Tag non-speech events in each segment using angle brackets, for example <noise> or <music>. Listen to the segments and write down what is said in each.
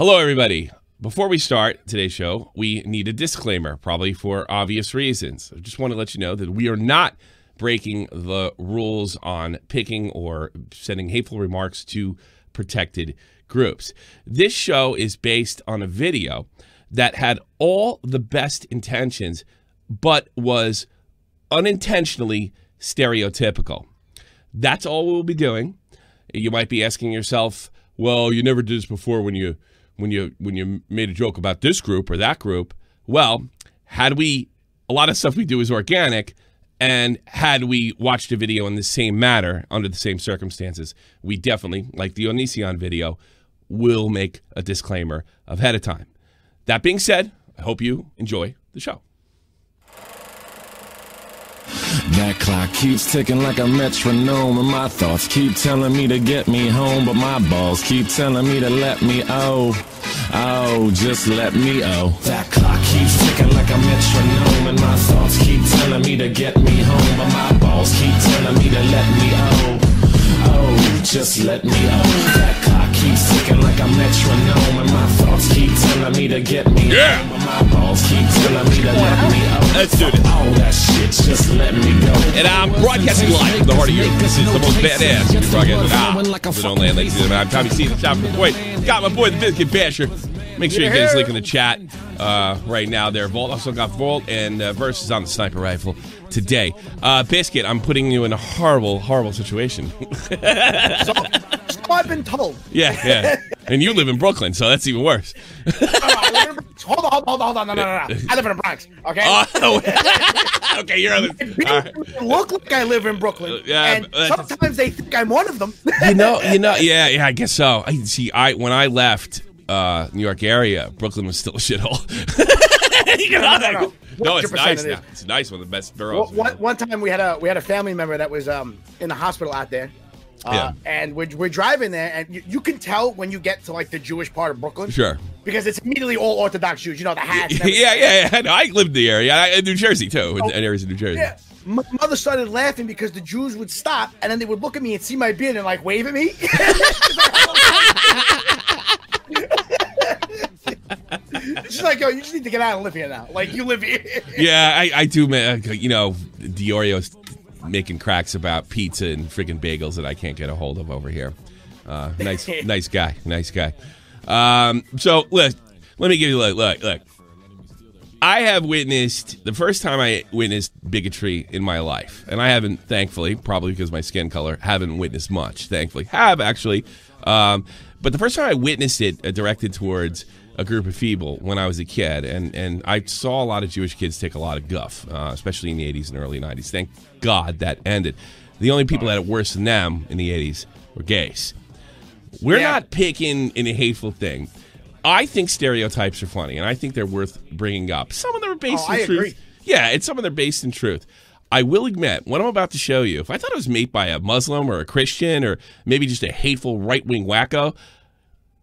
Hello, everybody. Before we start today's show, we need a disclaimer, probably for obvious reasons. I just want to let you know that we are not breaking the rules on picking or sending hateful remarks to protected groups. This show is based on a video that had all the best intentions, but was unintentionally stereotypical. That's all we'll be doing. You might be asking yourself, well, you never did this before when you made a joke about this group or that group. Well, had we, a lot of stuff we do is organic, and had we watched a video in the same matter under the same circumstances, we definitely, like the Onision video, will make a disclaimer ahead of time. That being said, I hope you enjoy the show. That clock keeps ticking like a metronome, and my thoughts keep telling me to get me home, but my balls keep telling me to let me just let me That clock keeps ticking like a metronome, and my thoughts keep telling me to get me home, but my balls keep telling me to let me just let me That clock keeps ticking like a metronome, and my thoughts keep telling me to get me home, but my balls keep telling me to let me Let's do this. All that shit, just let me go. And I'm broadcasting live from the heart of Europe. This is the most badass broadcast. I'm Tommy Cesar, shop for the boy. Got my boy, the Biscuit Basher. Make sure you get his link in the chat right now there. Vault, also got Vault and Versus on the sniper rifle today. Biscuit, I'm putting you in a horrible, horrible situation. so I've been told. Yeah. And you live in Brooklyn, so that's even worse. Hold on. No. I live in the Bronx, okay? Okay, you're on the... People look like I live in Brooklyn, and sometimes they think I'm one of them. you know, I guess so. When I left New York area, Brooklyn was still a shithole. No, it's nice now. It's nice, one of the best boroughs. One time we had a family member that was in the hospital out there. And we're driving there, and you can tell when you get to like the Jewish part of Brooklyn, sure, because it's immediately all Orthodox Jews. You know, the hats. Yeah. No, I lived in the area, in New Jersey too, in areas of New Jersey. Yeah. My mother started laughing because the Jews would stop, and then they would look at me and see my beard and like wave at me. She's like, yo, you just need to get out and live here now. Like, you live here. Yeah, I do, man. You know, D'Orio's making cracks about pizza and friggin' bagels that I can't get a hold of over here. Nice guy. So let me give you a look. I have witnessed, the first time I witnessed bigotry in my life, and I haven't, thankfully, probably because my skin color, haven't witnessed much, thankfully. Have, actually. But the first time I witnessed it directed towards a group of people when I was a kid, and I saw a lot of Jewish kids take a lot of guff, especially in the 80s and early 90s. Thank God that ended. The only people that are worse than them in the 80s were gays. We're not picking in a hateful thing. I think stereotypes are funny, and I think they're worth bringing up. Some of them are based in truth. Agree. Yeah, and some of them are based in truth. I will admit, what I'm about to show you, if I thought it was made by a Muslim or a Christian or maybe just a hateful right-wing wacko,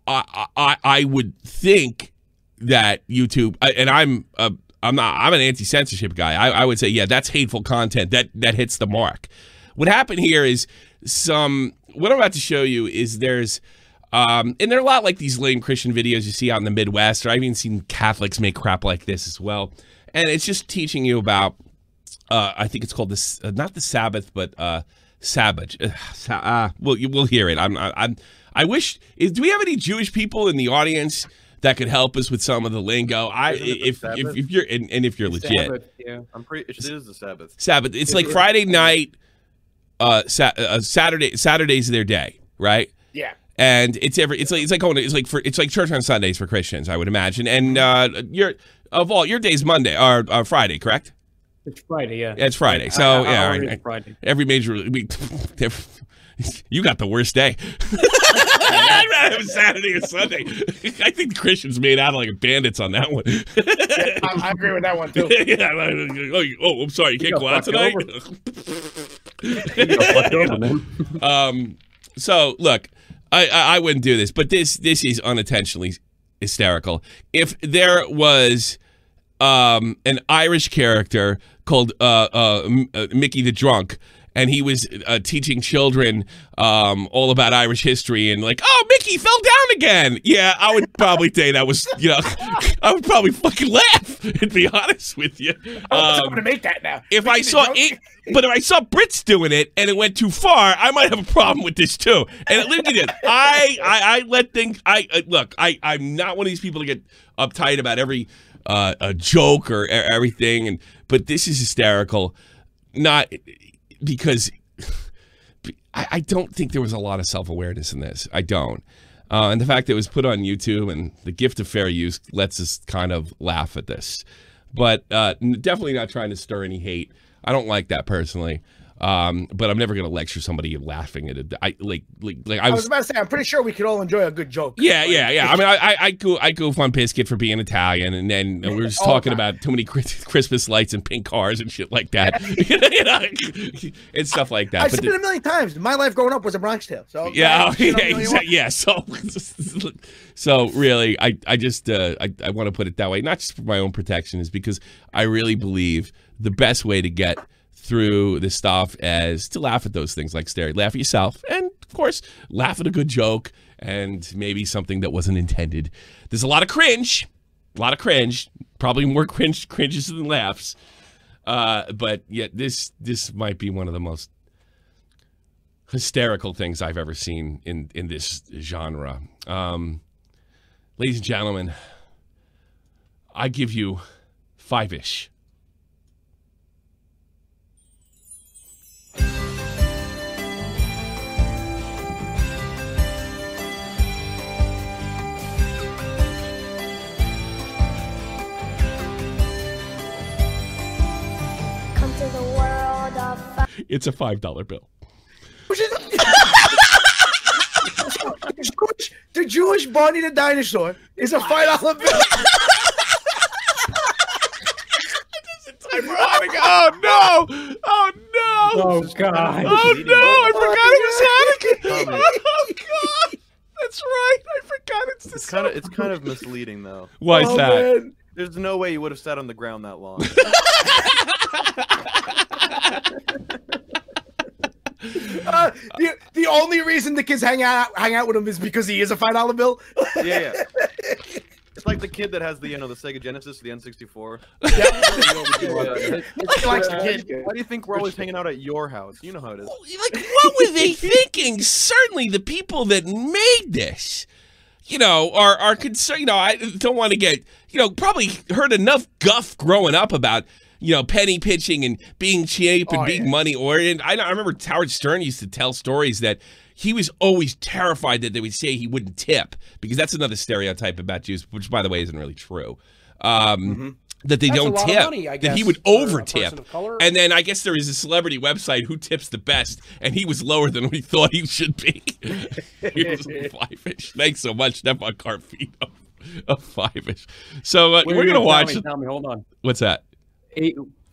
I would think that YouTube, and I'm an anti-censorship guy. I would say, yeah, that's hateful content that hits the mark. What happened here is what I'm about to show you is there's, and there are a lot like these lame Christian videos you see out in the Midwest, or I've even seen Catholics make crap like this as well. And it's just teaching you about, I think it's called this, not the Sabbath, but Sabbage. Well, you will hear it. I wish. Do we have any Jewish people in the audience that could help us with some of the lingo? If you're and if you're legit, Sabbath, yeah, I'm pretty. It is the Sabbath. Sabbath. It's like Friday night. Saturday's their day, right? Yeah. And it's like church on Sundays for Christians, I would imagine. And your day's Monday or Friday, correct? It's Friday, yeah. It's Friday. So it's Friday. Every major week. You got the worst day. I'd rather have a Saturday or Sunday. I think the Christians made out like bandits on that one. Yeah, I agree with that one too. Yeah, I'm sorry, you can't go out tonight. Over, so look, I wouldn't do this, but this is unintentionally hysterical. If there was an Irish character called Mickey the Drunk, and he was teaching children all about Irish history, and like, oh, Mickey fell down again. Yeah, I would probably say that was, you know, I would probably fucking laugh, to be honest with you. I'm gonna make that now. If I saw it, but if I saw Brits doing it and it went too far, I might have a problem with this too. And look at this. I let things. Look, I'm not one of these people to get uptight about every a joke or everything, and but this is hysterical. Not because I don't think there was a lot of self-awareness in this. I don't. And the fact that it was put on YouTube and the gift of fair use lets us kind of laugh at this. But definitely not trying to stir any hate. I don't like that personally. But I'm never going to lecture somebody laughing at it. I was about to say, I'm pretty sure we could all enjoy a good joke. Yeah, like, yeah, yeah. I mean, I goof on Biscuit for being Italian, and then we were just talking about too many Christmas lights and pink cars and shit like that, you know, and stuff like that. I've seen it a million times. My life growing up was a Bronx Tale. So yeah, yeah. So really, I just want to put it that way, not just for my own protection, is because I really believe the best way to get through this stuff as to laugh at those things, like stare, laugh at yourself, and of course laugh at a good joke and maybe something that wasn't intended. There's a lot of cringe, probably more cringes than laughs, but yet this might be one of the most hysterical things I've ever seen in this genre. Ladies and gentlemen, I give you Fiveish. It's a $5 bill. The Jewish Barney the dinosaur is a $5 bill. Oh no! Oh no! Oh god! Oh no! I forgot it was Anakin. Oh god! That's right. I forgot it's kind of misleading though. Why is that? Man. There's no way you would have sat on the ground that long. The only reason the kids hang out with him is because he is a $5 bill. Yeah, it's like the kid that has the, you know, the Sega Genesis, the N64. Why do you think we're always hanging out at your house? You know how it is. Like, what were they thinking? Certainly, the people that made this, you know, are concerned. You know, I don't want to get, you know, probably heard enough guff growing up about, you know, penny pitching and being cheap and being money oriented. I remember Howard Stern used to tell stories that he was always terrified that they would say he wouldn't tip, because that's another stereotype about Jews, which by the way isn't really true. That they don't tip, that he would over tip. And then I guess there is a celebrity website who tips the best, and he was lower than we thought he should be. He was Fiveish. Thanks so much, Stephon Carfino of Fiveish. So we're gonna watch. Tommy, hold on. What's that?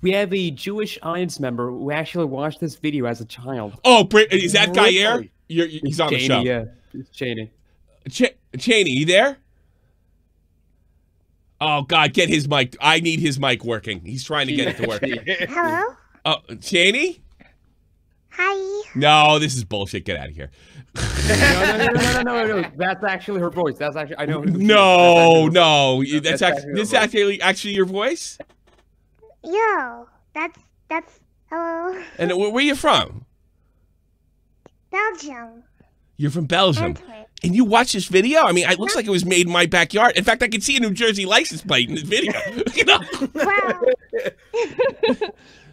We have a Jewish audience member who actually watched this video as a child. Oh, is that guy here? He's on Cheney, the show. Yeah, it's Cheney. Cheney, you there? Oh, God, get his mic. I need his mic working. He's trying to get it to work. Hello? Oh, Cheney? Hi. No, this is bullshit. Get out of here. No. That's actually her voice. That's actually, I know. No, no. That's actually your voice? Yo, that's hello. And where are you from? Belgium. You're from Belgium. Antwerp. And you watched this video? I mean, it looks like it was made in my backyard. In fact, I could see a New Jersey license plate in this video. You know? Well,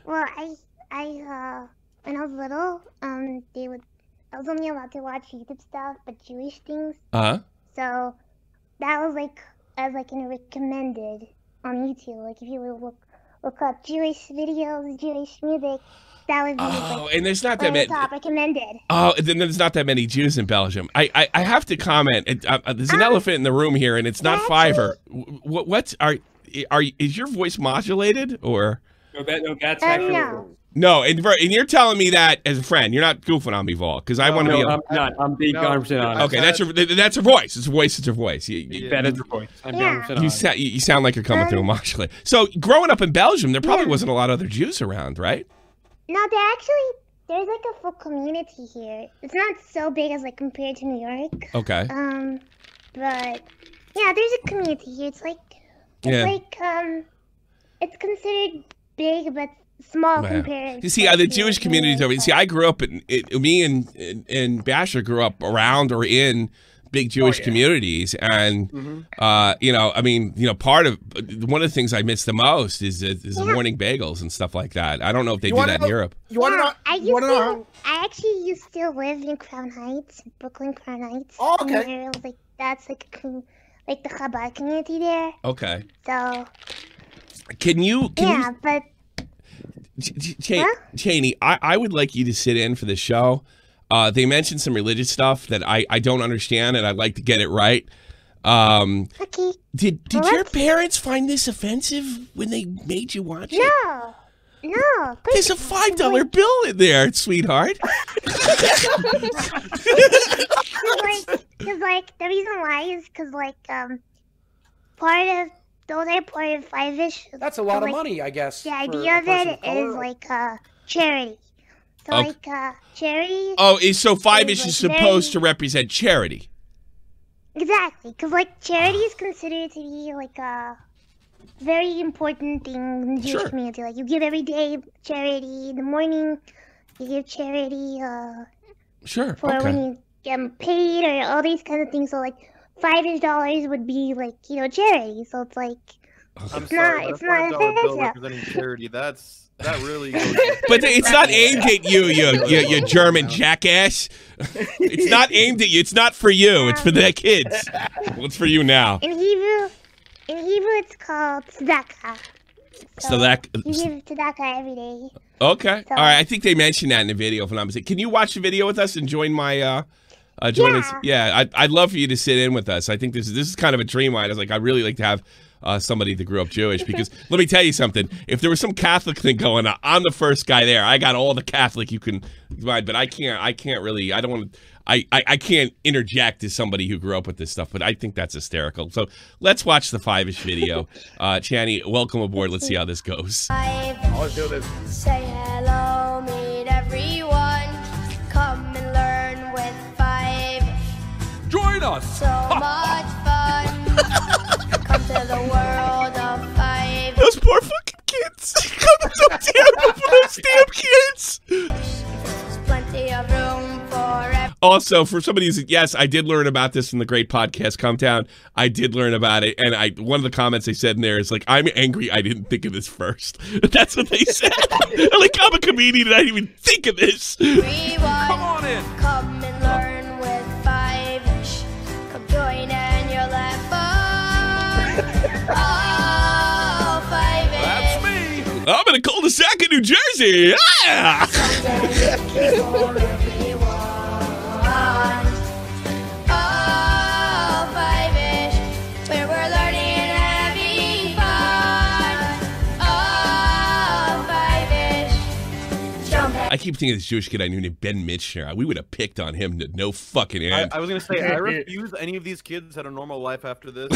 well, I when I was little, I was only allowed to watch YouTube stuff, but Jewish things. So that was like, in a recommended on YouTube. Like if you would look up Jewish videos, Jewish music. That would be and there's not that many. Recommended. Oh, then there's not that many Jews in Belgium. I have to comment. There's an elephant in the room here, and it's not Fiverr. Is your voice modulated or? No, that's actually. No, and you're telling me that as a friend. You're not goofing on me, Vault, because I want to be. I'm not. I'm being 100% honest. Okay, that's her voice. It's a voice. It's her voice. That is her voice. I'm 100% honest. You sound like you're coming through modulated. So growing up in Belgium, there probably wasn't a lot of other Jews around, right? No, they actually There's like a full community here. It's not so big as like compared to New York. Okay. But yeah, there's a community here. It's like, it's considered big but small compared. You see, the Jewish communities over. See, I grew up in me and Basher grew up around or in big Jewish communities, and you know, I mean, you know, part of one of the things I miss the most is the morning bagels and stuff like that. I don't know if they do that in Europe. I actually used to live in Crown Heights, Brooklyn, Crown Heights. Oh, okay. And it was like that's like the Chabad community there. Okay. So. Can you? Cheney, I would like you to sit in for the show. They mentioned some religious stuff that I don't understand, and I'd like to get it right. Okay. Did your parents find this offensive when they made you watch it? No. There's a $5 bill in there, sweetheart. Cause the reason why is part of part of Fiveish. That's a lot of money, I guess. The idea of it is charity. So charity. Oh, so Fiveish is supposed to represent charity. Exactly, because charity is considered to be a very important thing in the Jewish community. Like you give every day charity in the morning. You give charity. For when you get paid or all these kinds of things. So $5 would be charity, so it's not representing charity. That really. But it's not aimed at you, you German jackass. It's not aimed at you. It's not for you. It's for the kids. Well, it's for you now. In Hebrew, it's called tzedakah. So you give tzedakah every day. Okay. So, all right. I think they mentioned that in the video. If I'm not mistaken, can you watch the video with us and join my? I'd love for you to sit in with us. I think this is kind of a dream. I was like, I'd really like to have somebody that grew up Jewish, because let me tell you something. If there was some Catholic thing going on, I'm the first guy there. I got all the Catholic you can provide, but I can't really. I don't want to. I can't interject as somebody who grew up with this stuff. But I think that's hysterical. So let's watch the Fiveish video. Chani, welcome aboard. Let's see how this goes. Let's do this. Say hello, meet everyone. Come and learn with. Join us! So much fun. Come to the world of Fiveish. Those poor fucking kids. Come so terrible for those damn kids. There's plenty of room for everyone. Also, for somebody who's, yes, I did learn about this from the great podcast, Come Town. I did learn about it, and one of the comments they said in there is, I'm angry I didn't think of this first. That's what they said. I'm a comedian and I didn't even think of this. Come on in. Come and learn. I'm in a cul-de-sac in New Jersey. Ah! I keep thinking of this Jewish kid I knew named Ben Mitchner. We would have picked on him to no fucking end. I was going to say, I refuse any of these kids had a normal life after this.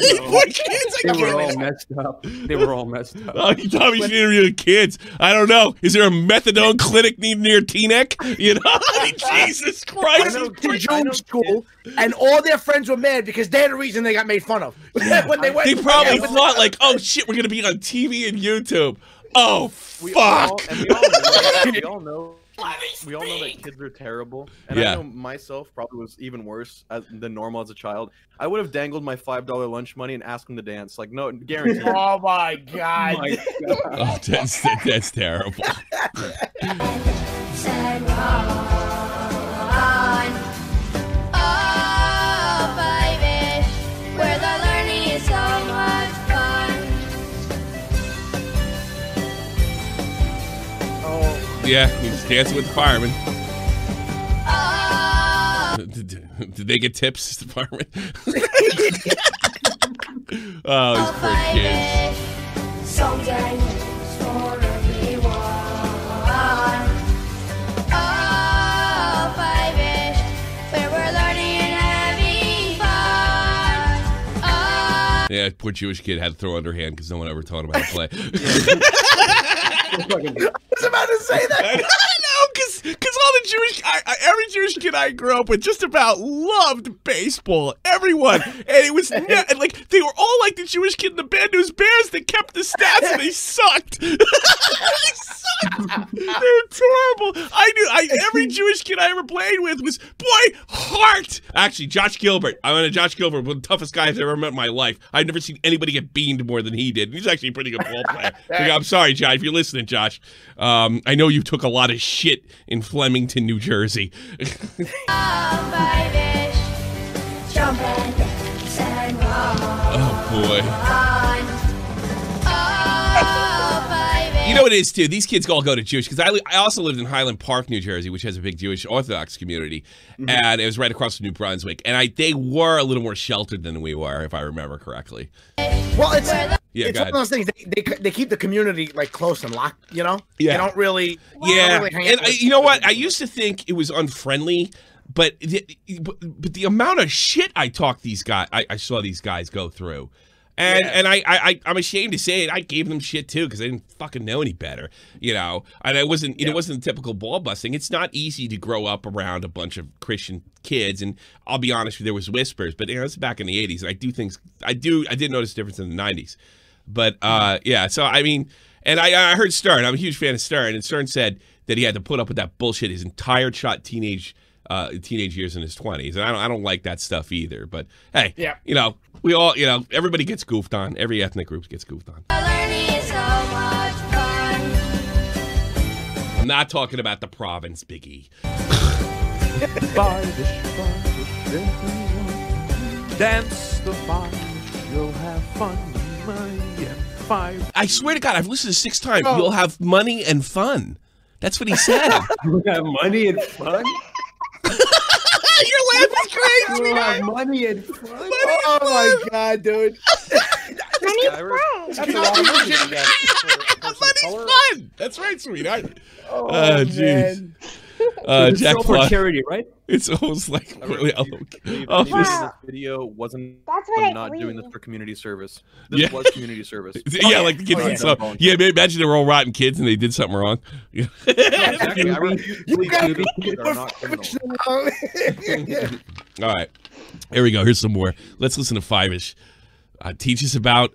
They were all messed up. They were all messed up. Oh, you told me you should interview the kids. I don't know. Is there a methadone clinic near Teaneck? You know? Jesus Christ. They joined school, and all their friends were mad because they had a reason they got made fun of. When they went, they probably thought, oh, shit, we're going to be on TV and YouTube. Oh, fuck. We all know that kids are terrible, and I know myself probably was even worse than normal as a child. I would have dangled my $5 lunch money and asked them to dance. No, guaranteed. Oh my god! Oh, my god. Oh, that's terrible. Yeah, he was dancing with the fireman. Did they get tips, the fireman? Oh, these poor kids. Yeah, poor Jewish kid had to throw underhand because no one ever taught him how to play. I was about to say that. Because all the Jewish, every Jewish kid I grew up with just about loved baseball. Everyone. And it was, and like, they were all like the Jewish kid in the band whose Bears that kept the stats and they sucked. They sucked. They were terrible. Every Jewish kid I ever played with was, boy, Hart. Actually, Josh Gilbert. I went to Josh Gilbert, one of the toughest guys I've ever met in my life. I've never seen anybody get beaned more than he did. He's actually a pretty good ball player. I'm sorry, Josh, if you're listening, Josh. I know you took a lot of shit in Flemington, New Jersey. You know what it is, too? These kids all go to Jewish, because I also lived in Highland Park, New Jersey, which has a big Jewish Orthodox community, and it was right across from New Brunswick, and they were a little more sheltered than we were, if I remember correctly. Well, it's one of those things, they keep the community, like, close and locked, you know? Yeah. They don't really... Yeah, don't really you know what? I used to think it was unfriendly, but the amount of shit I talked these guys, I saw these guys go through... And I'm ashamed to say it. I gave them shit too because I didn't fucking know any better, you know. And I wasn't. It wasn't the typical ball busting. It's not easy to grow up around a bunch of Christian kids. And I'll be honest with you, there was whispers, but you know, it's back in the '80s. And I do things. I did notice a difference in the '90s, but yeah. So I mean, and I heard Stern. I'm a huge fan of Stern, and Stern said that he had to put up with that bullshit his entire teenage years in his 20s, and I don't like that stuff either. But hey, yeah, you know, we all, you know, everybody gets goofed on. Every ethnic group gets goofed on. Learning is so much fun. I'm not talking about the province, Biggie. Dance the Fiveish, you'll have fun, money and five. I swear to God, I've listened to 6 times. Oh. You'll have money and fun. That's what he said. You'll have money and fun. Your laugh is crazy, man. Money and fun. Money oh and my God, dude. Money's fun. That's money's fun. That's right, sweetheart. Oh, jeez. Jack for charity, right? It's almost like really this video wasn't. That's what not doing this for community service. This was community service. Yeah, like the kids did something. Yeah, imagine they were all rotten kids and they did something wrong. Yeah, exactly. I refuse to believe kids are not criminals. All right, here we go. Here's some more. Let's listen to Fiveish. Teach us about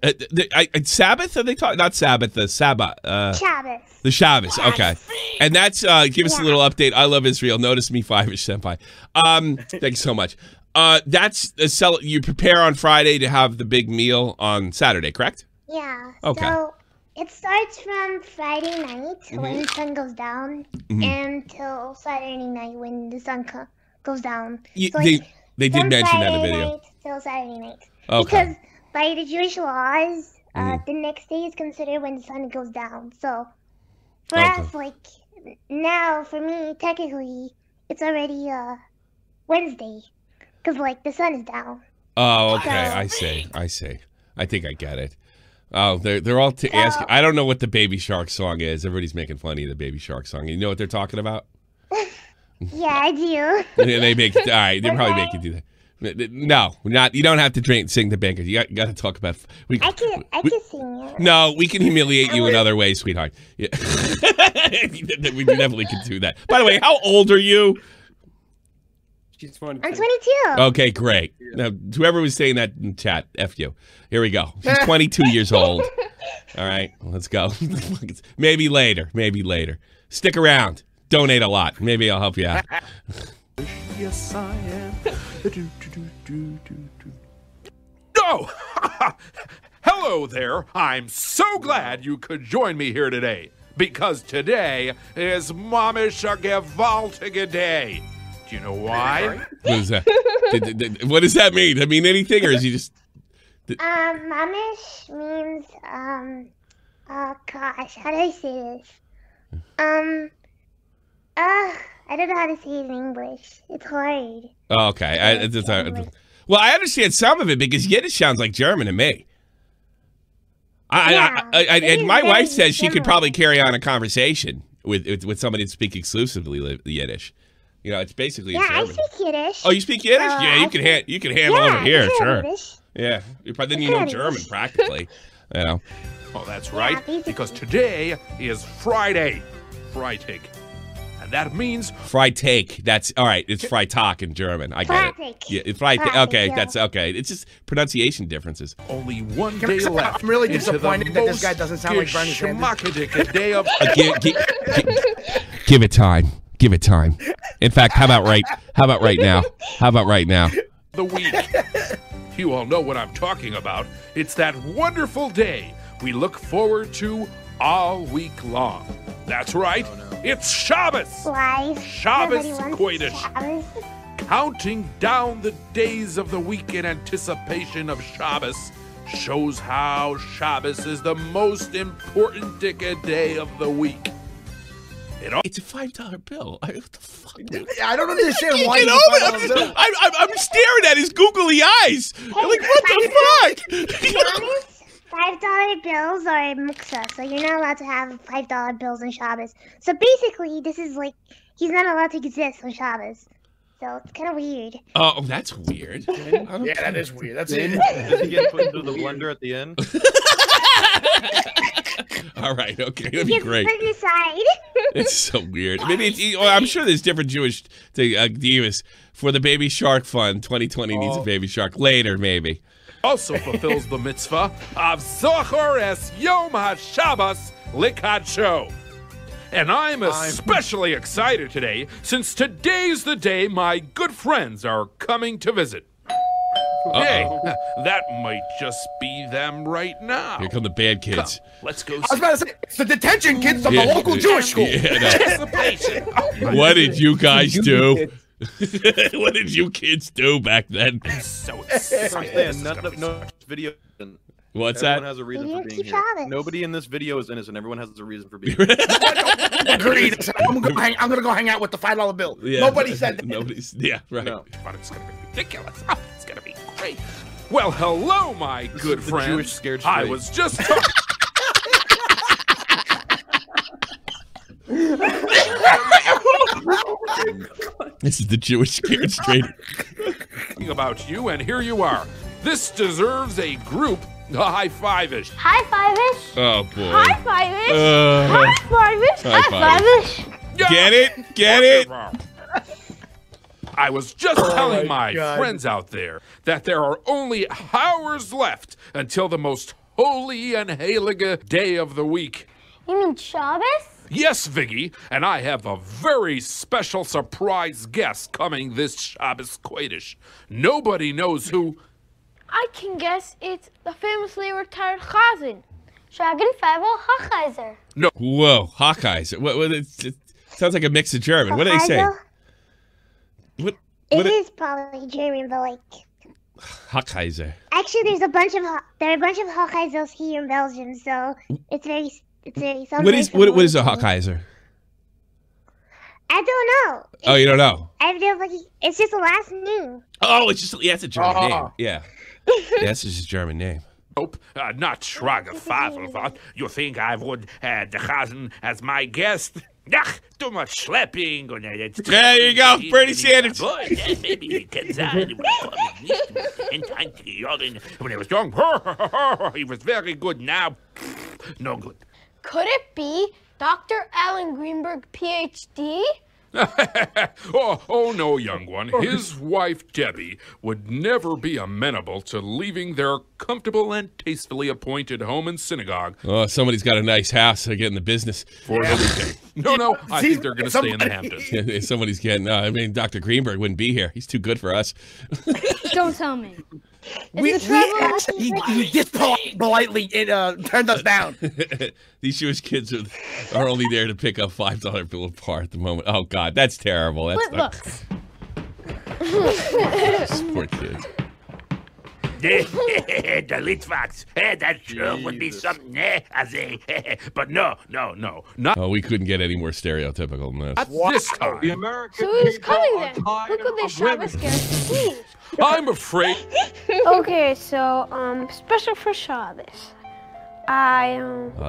Sabbath. Are they talking? Not Sabbath. The Sabbath. Shabbos. The Shabbos. Okay, and that's give us a little update. I love Israel. Notice me, Fiveish Senpai. Thank you so much. That's a you prepare on Friday to have the big meal on Saturday, correct? Yeah. Okay. So it starts from Friday night when the sun goes down until Saturday night when the sun goes down. So they did mention that in the video. Night till Saturday night. Okay. Because by the Jewish laws, the next day is considered when the sun goes down. So, for us, like, now, for me, technically, it's already Wednesday. Because, like, the sun is down. Oh, okay. So, I see. I see. I think I get it. Oh, they're all asking. I don't know what the Baby Shark song is. Everybody's making fun of the Baby Shark song. You know what they're talking about? Yeah, I do. They make it. All right. They probably make you do that. No, not. You don't have to sing the bankers. You got to talk about. I can sing it. No, we can humiliate you in other ways, sweetheart. Yeah. We definitely can do that. By the way, how old are you? She's 22. I'm 22. Okay, great. Now, whoever was saying that in chat, F you. Here we go. She's 22 years old. All right, let's go. Maybe later. Maybe later. Stick around. Donate a lot. Maybe I'll help you out. Yes, I am. No! Hello there. I'm so glad you could join me here today, because today is Momish a gewaltige day. Do you know why? What is that? What does that mean? Does that mean anything, or is he just? Momish means Oh gosh, how do I say this? I don't know how to say it in English. It's hard. Oh, okay. Well, I understand some of it because Yiddish sounds like German to me. And my wife says she could probably carry on a conversation with somebody that speaks exclusively Yiddish. You know, it's basically German. I speak Yiddish. Oh, you speak Yiddish? Yeah, you can handle over here, sure. Yiddish. Yeah, then you know German practically. You know. Oh, that's right. Because today is Friday. Freitag. that means Freitag. That's all right. It's Freitag in German. I got it. Yeah, Freitag. Okay, yeah. That's okay. It's just pronunciation differences. Only one day left. I'm really disappointed that this guy doesn't sound like Bernie Sanders. Day of give it time. Give it time. In fact, how about right now? The week. You all know what I'm talking about. It's that wonderful day we look forward to all week long. That's right. Oh, no. It's Shabbos. Why? Shabbos Quidditch. Shabbos. Counting down the days of the week in anticipation of Shabbos shows how Shabbos is the most important day of the week. It's a $5 bill. What the fuck? Dude? I don't understand why. I'm staring at his googly eyes. Hey, like what the fuck? $5 bills are muktzah, so you're not allowed to have $5 bills on Shabbos. So basically, this is like he's not allowed to exist on Shabbos. So it's kind of weird. Oh, that's weird. Yeah, that is weird. That's it. Does he get put into the blender at the end? All right, okay, that'd be great. It's so weird. Maybe it's, I'm sure there's different Jewish divas for the Baby Shark Fund. 2020 needs a baby shark later, maybe. Also fulfills the mitzvah of Zohar es Yom HaShabbos Likhadsho. And I'm especially excited today, since today's the day my good friends are coming to visit. Hey, that might just be them right now. Here come the bad kids. Let's go. I was about to say, it's the detention kids from the local Jewish school. Yeah, no. What did you guys do? What did you kids do back then? I'm so excited. No video. What's everyone that? Has a reason for being here. Nobody in this video is innocent. Everyone has a reason for being here. Agreed. I'm gonna go hang out with the $5 bill. Yeah, nobody said that. Nobody's. Yeah, right. No. It's gonna be ridiculous. Oh, it's gonna be great. Well, hello, my good friend. Jewish scared straight. I was just. This is the Jewish scared straight. About you, and here you are. This deserves a group. High Fiveish. High Fiveish. Oh boy. High Fiveish. High Fiveish. High Fiveish. Get it? Get it? I was just telling my friends out there that there are only hours left until the most holy and heilige day of the week. You mean Shabbos? Yes, Viggy, and I have a very special surprise guest coming this Shabbos Quidditch. Nobody knows who. I can guess it's the famously retired Chazan, Shagan Fable Hawkeiser. No, whoa, Hawkeiser. What it sounds like a mix of German. What do they say? What it is probably German, but like Hawkeiser. Actually, there are a bunch of Hawkeisers here in Belgium, so it's very. What is a Hawkeiser? I don't know. Oh, you don't know? I feel like it's just a last name. Oh, it's a German name. Yeah. That's just his German name. Nope, not Schragerfaselvat. You think I would the Hasen as my guest? Ach, too much slapping. There you go, Bernie Sanders. When I was young, he was very good. Now, no good. Could it be Dr. Alan Greenberg, Ph.D.? Oh, no, young one. His wife, Debbie, would never be amenable to leaving their comfortable and tastefully appointed home and synagogue. Oh, somebody's got a nice house. They get in the business. For everything. No, I think they're going to stay in the Hamptons. Yeah, somebody's getting... Dr. Greenberg wouldn't be here. He's too good for us. Don't tell me. He just politely turned us down. These Jewish kids are only there to pick up $5 bill apart at the moment. Oh God, that's terrible. That's not... Poor kids. The Litvax, that sure would be something, but no. Oh, we couldn't get any more stereotypical than this. Wow. This time. The American so who's coming then? Look what they shot us again. I'm afraid. Okay, so, special for Shabbos.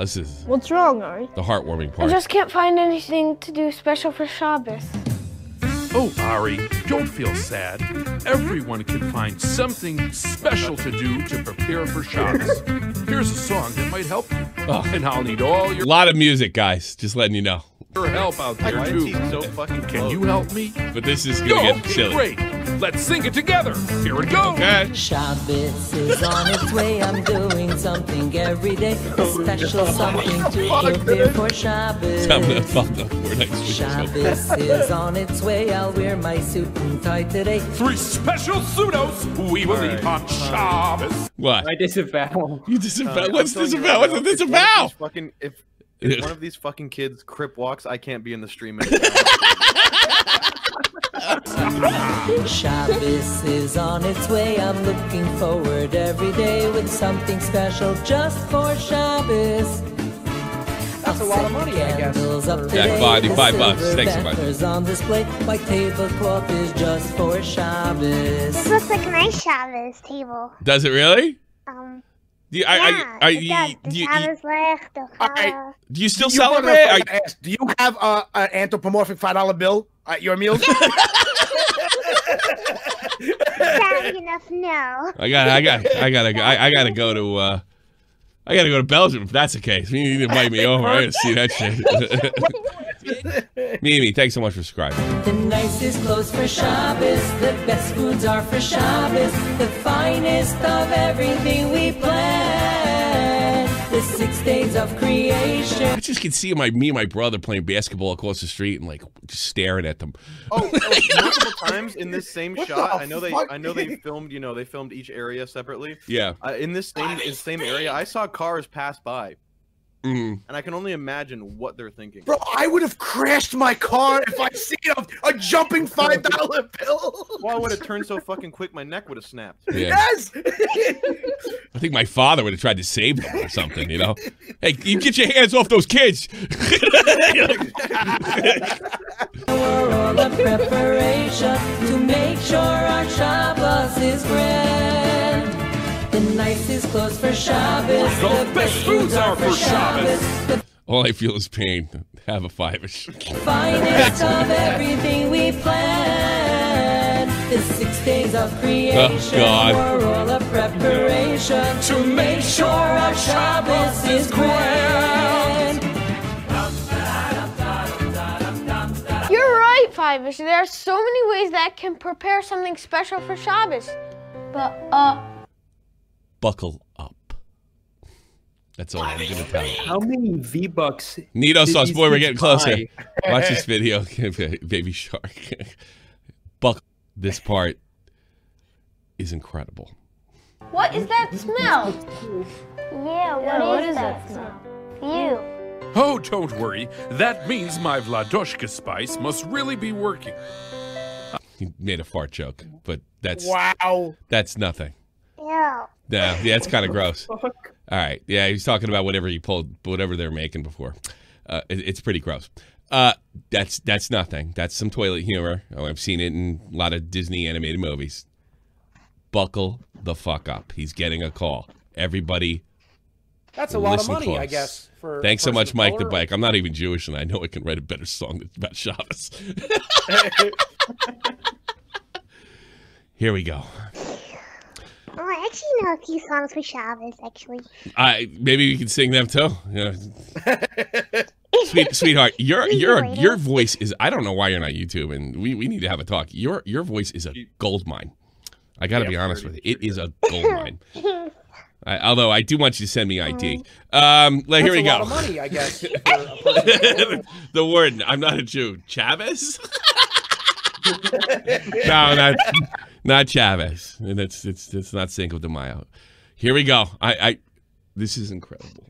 This is... What's wrong, Ari? The heartwarming part. I just can't find anything to do special for Shabbos. Oh, Ari, don't feel sad. Everyone can find something special to do to prepare for Shabbos. Here's a song that might help you. Oh, and I'll need all your... A lot of music, guys. Just letting you know. your help out there too. So fucking can you help me? But this is gonna get silly. Great. Let's sing it together. Here it goes. Okay. Shabbos is on its way. I'm doing something every day. A special something to prepare for Shabbos. Shabbos is on its way. I'll wear my suit and tie today. Three special pseudos we will eat on Shabbos. What? I disavow. You disavow? What's disavow? What's a disavow? Fucking if one of these fucking kids crip walks, I can't be in the stream anymore. Shabbos is on its way. I'm looking forward every day with something special just for Shabbos. That's a lot of money, I guess. Yeah, $5. Thanks so much. On display, my tablecloth is just for Shabbos. This looks like my Shabbos table. Does it really? Do you still celebrate? Do you have an anthropomorphic $5 bill at your meals? Sadly enough, no. I gotta go to Belgium if that's the case. You need to invite me over. I gotta see that shit. Mimi, thanks so much for subscribing. The nicest clothes for Shabbos. The best foods are for Shabbos. The finest of everything we plan. The 6 days of creation. I just can see me and my brother playing basketball across the street and like just staring at them. Oh, multiple times in this same shot. I know they filmed. You know, they filmed each area separately. Yeah. In this same area, I saw cars pass by. Mm-hmm. And I can only imagine what they're thinking. Bro, I would have crashed my car if I seen a jumping $5 bill. Well, I would have turned so fucking quick, my neck would have snapped. Yeah. Yes! I think my father would have tried to save them or something, you know? Hey, you get your hands off those kids! We're all in preparation to make sure our Shabbos is grand. The nicest clothes for Shabbos. The best foods are for Shabbos. All I feel is pain. Have a Fiveish. Finest of everything we plan. The 6 days of creation. Oh, God. We're all a preparation to make sure our Shabbos is grand. You're right, Fiveish. There are so many ways that I can prepare something special for Shabbos. But, buckle up. That's all I'm gonna tell you. How many V-Bucks? Neato sauce, boy, we're getting closer. Watch this video, baby shark. Buckle. This part is incredible. What is that smell? Yeah, what is that smell? Oh, don't worry. That means my Vladoshka spice must really be working. He made a fart joke, but that's wow. That's nothing. Yeah. Yeah, it's kind of gross. All right. Yeah, he's talking about whatever he pulled, whatever they're making before. It's pretty gross. That's nothing. That's some toilet humor. Oh, I've seen it in a lot of Disney animated movies. Buckle the fuck up. He's getting a call. Everybody. That's a lot of money, I guess. Thanks so much, Mike the Bike. I'm not even Jewish, and I know I can write a better song about Shabbos. Here we go. Oh, I actually know a few songs for Shabbos, actually. Maybe we can sing them too. Yeah. Sweetheart, your voice is, I don't know why you're not YouTube, and we need to have a talk. Your voice is a gold mine. I gotta be honest with you. It is a gold mine. Although I do want you to send me ID. Here we go. That's a lot of money, I guess. The word, I'm not a Jew. Chavez? No, not Chavez. And it's not Cinco de Mayo. Here we go. This is incredible.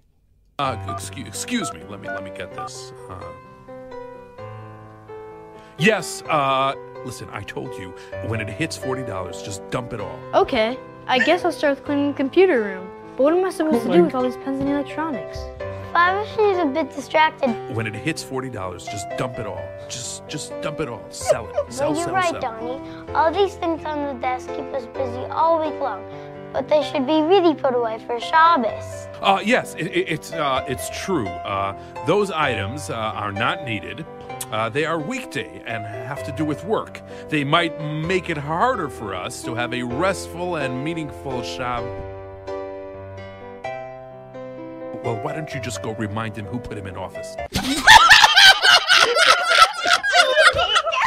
Excuse me. Let me get this. Yes. Listen, I told you when it hits $40, just dump it all. Okay. I guess I'll start with cleaning the computer room. But what am I supposed to do with all these pens and electronics? I wish he's a bit distracted. When it hits $40, just dump it all. Just dump it all. Sell it. Well, you're right, Donnie. All these things on the desk keep us busy all week long, but they should be really put away for Shabbos. Yes, it's true. Those items are not needed. They are weekday and have to do with work. They might make it harder for us to have a restful and meaningful Shabbos. Well, why don't you just go remind him who put him in office?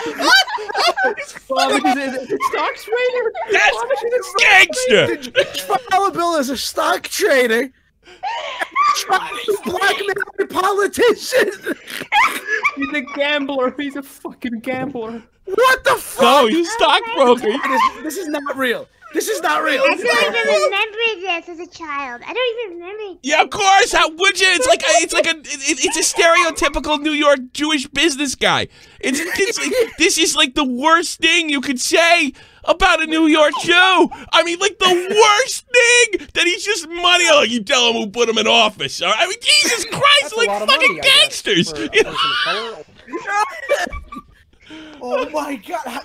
Stock trader? That's gangster! Trial Bill is a stock trader! Blackmail politician! He's a gambler. He's a fucking gambler. What the fuck? No, he's stockbroker. This is not real. This is not real. I don't even remember this as a child. I don't even remember. Yeah, of course. How would you? It's a stereotypical New York Jewish business guy. This is like the worst thing you could say about a New York Jew. I mean, like the worst thing that he's just money. Oh, you tell him who put him in office. All right? I mean, Jesus Christ, like fucking gangsters. Oh my God.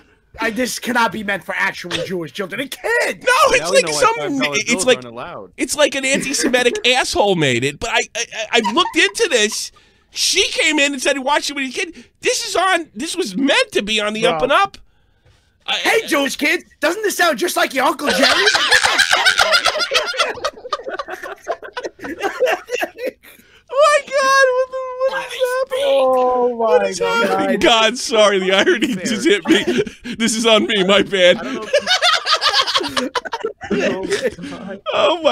This cannot be meant for actual Jewish children. It can't. No, it's like some. It's like an anti-Semitic asshole made it. But I looked into this. She came in and said, "Watch it with your kid. This is on. This was meant to be on the up and up." Hey, Jewish kids, doesn't this sound just like your Uncle Jerry? Oh my God! What is happening? God, sorry, the irony just hit me. This is on me, my bad. I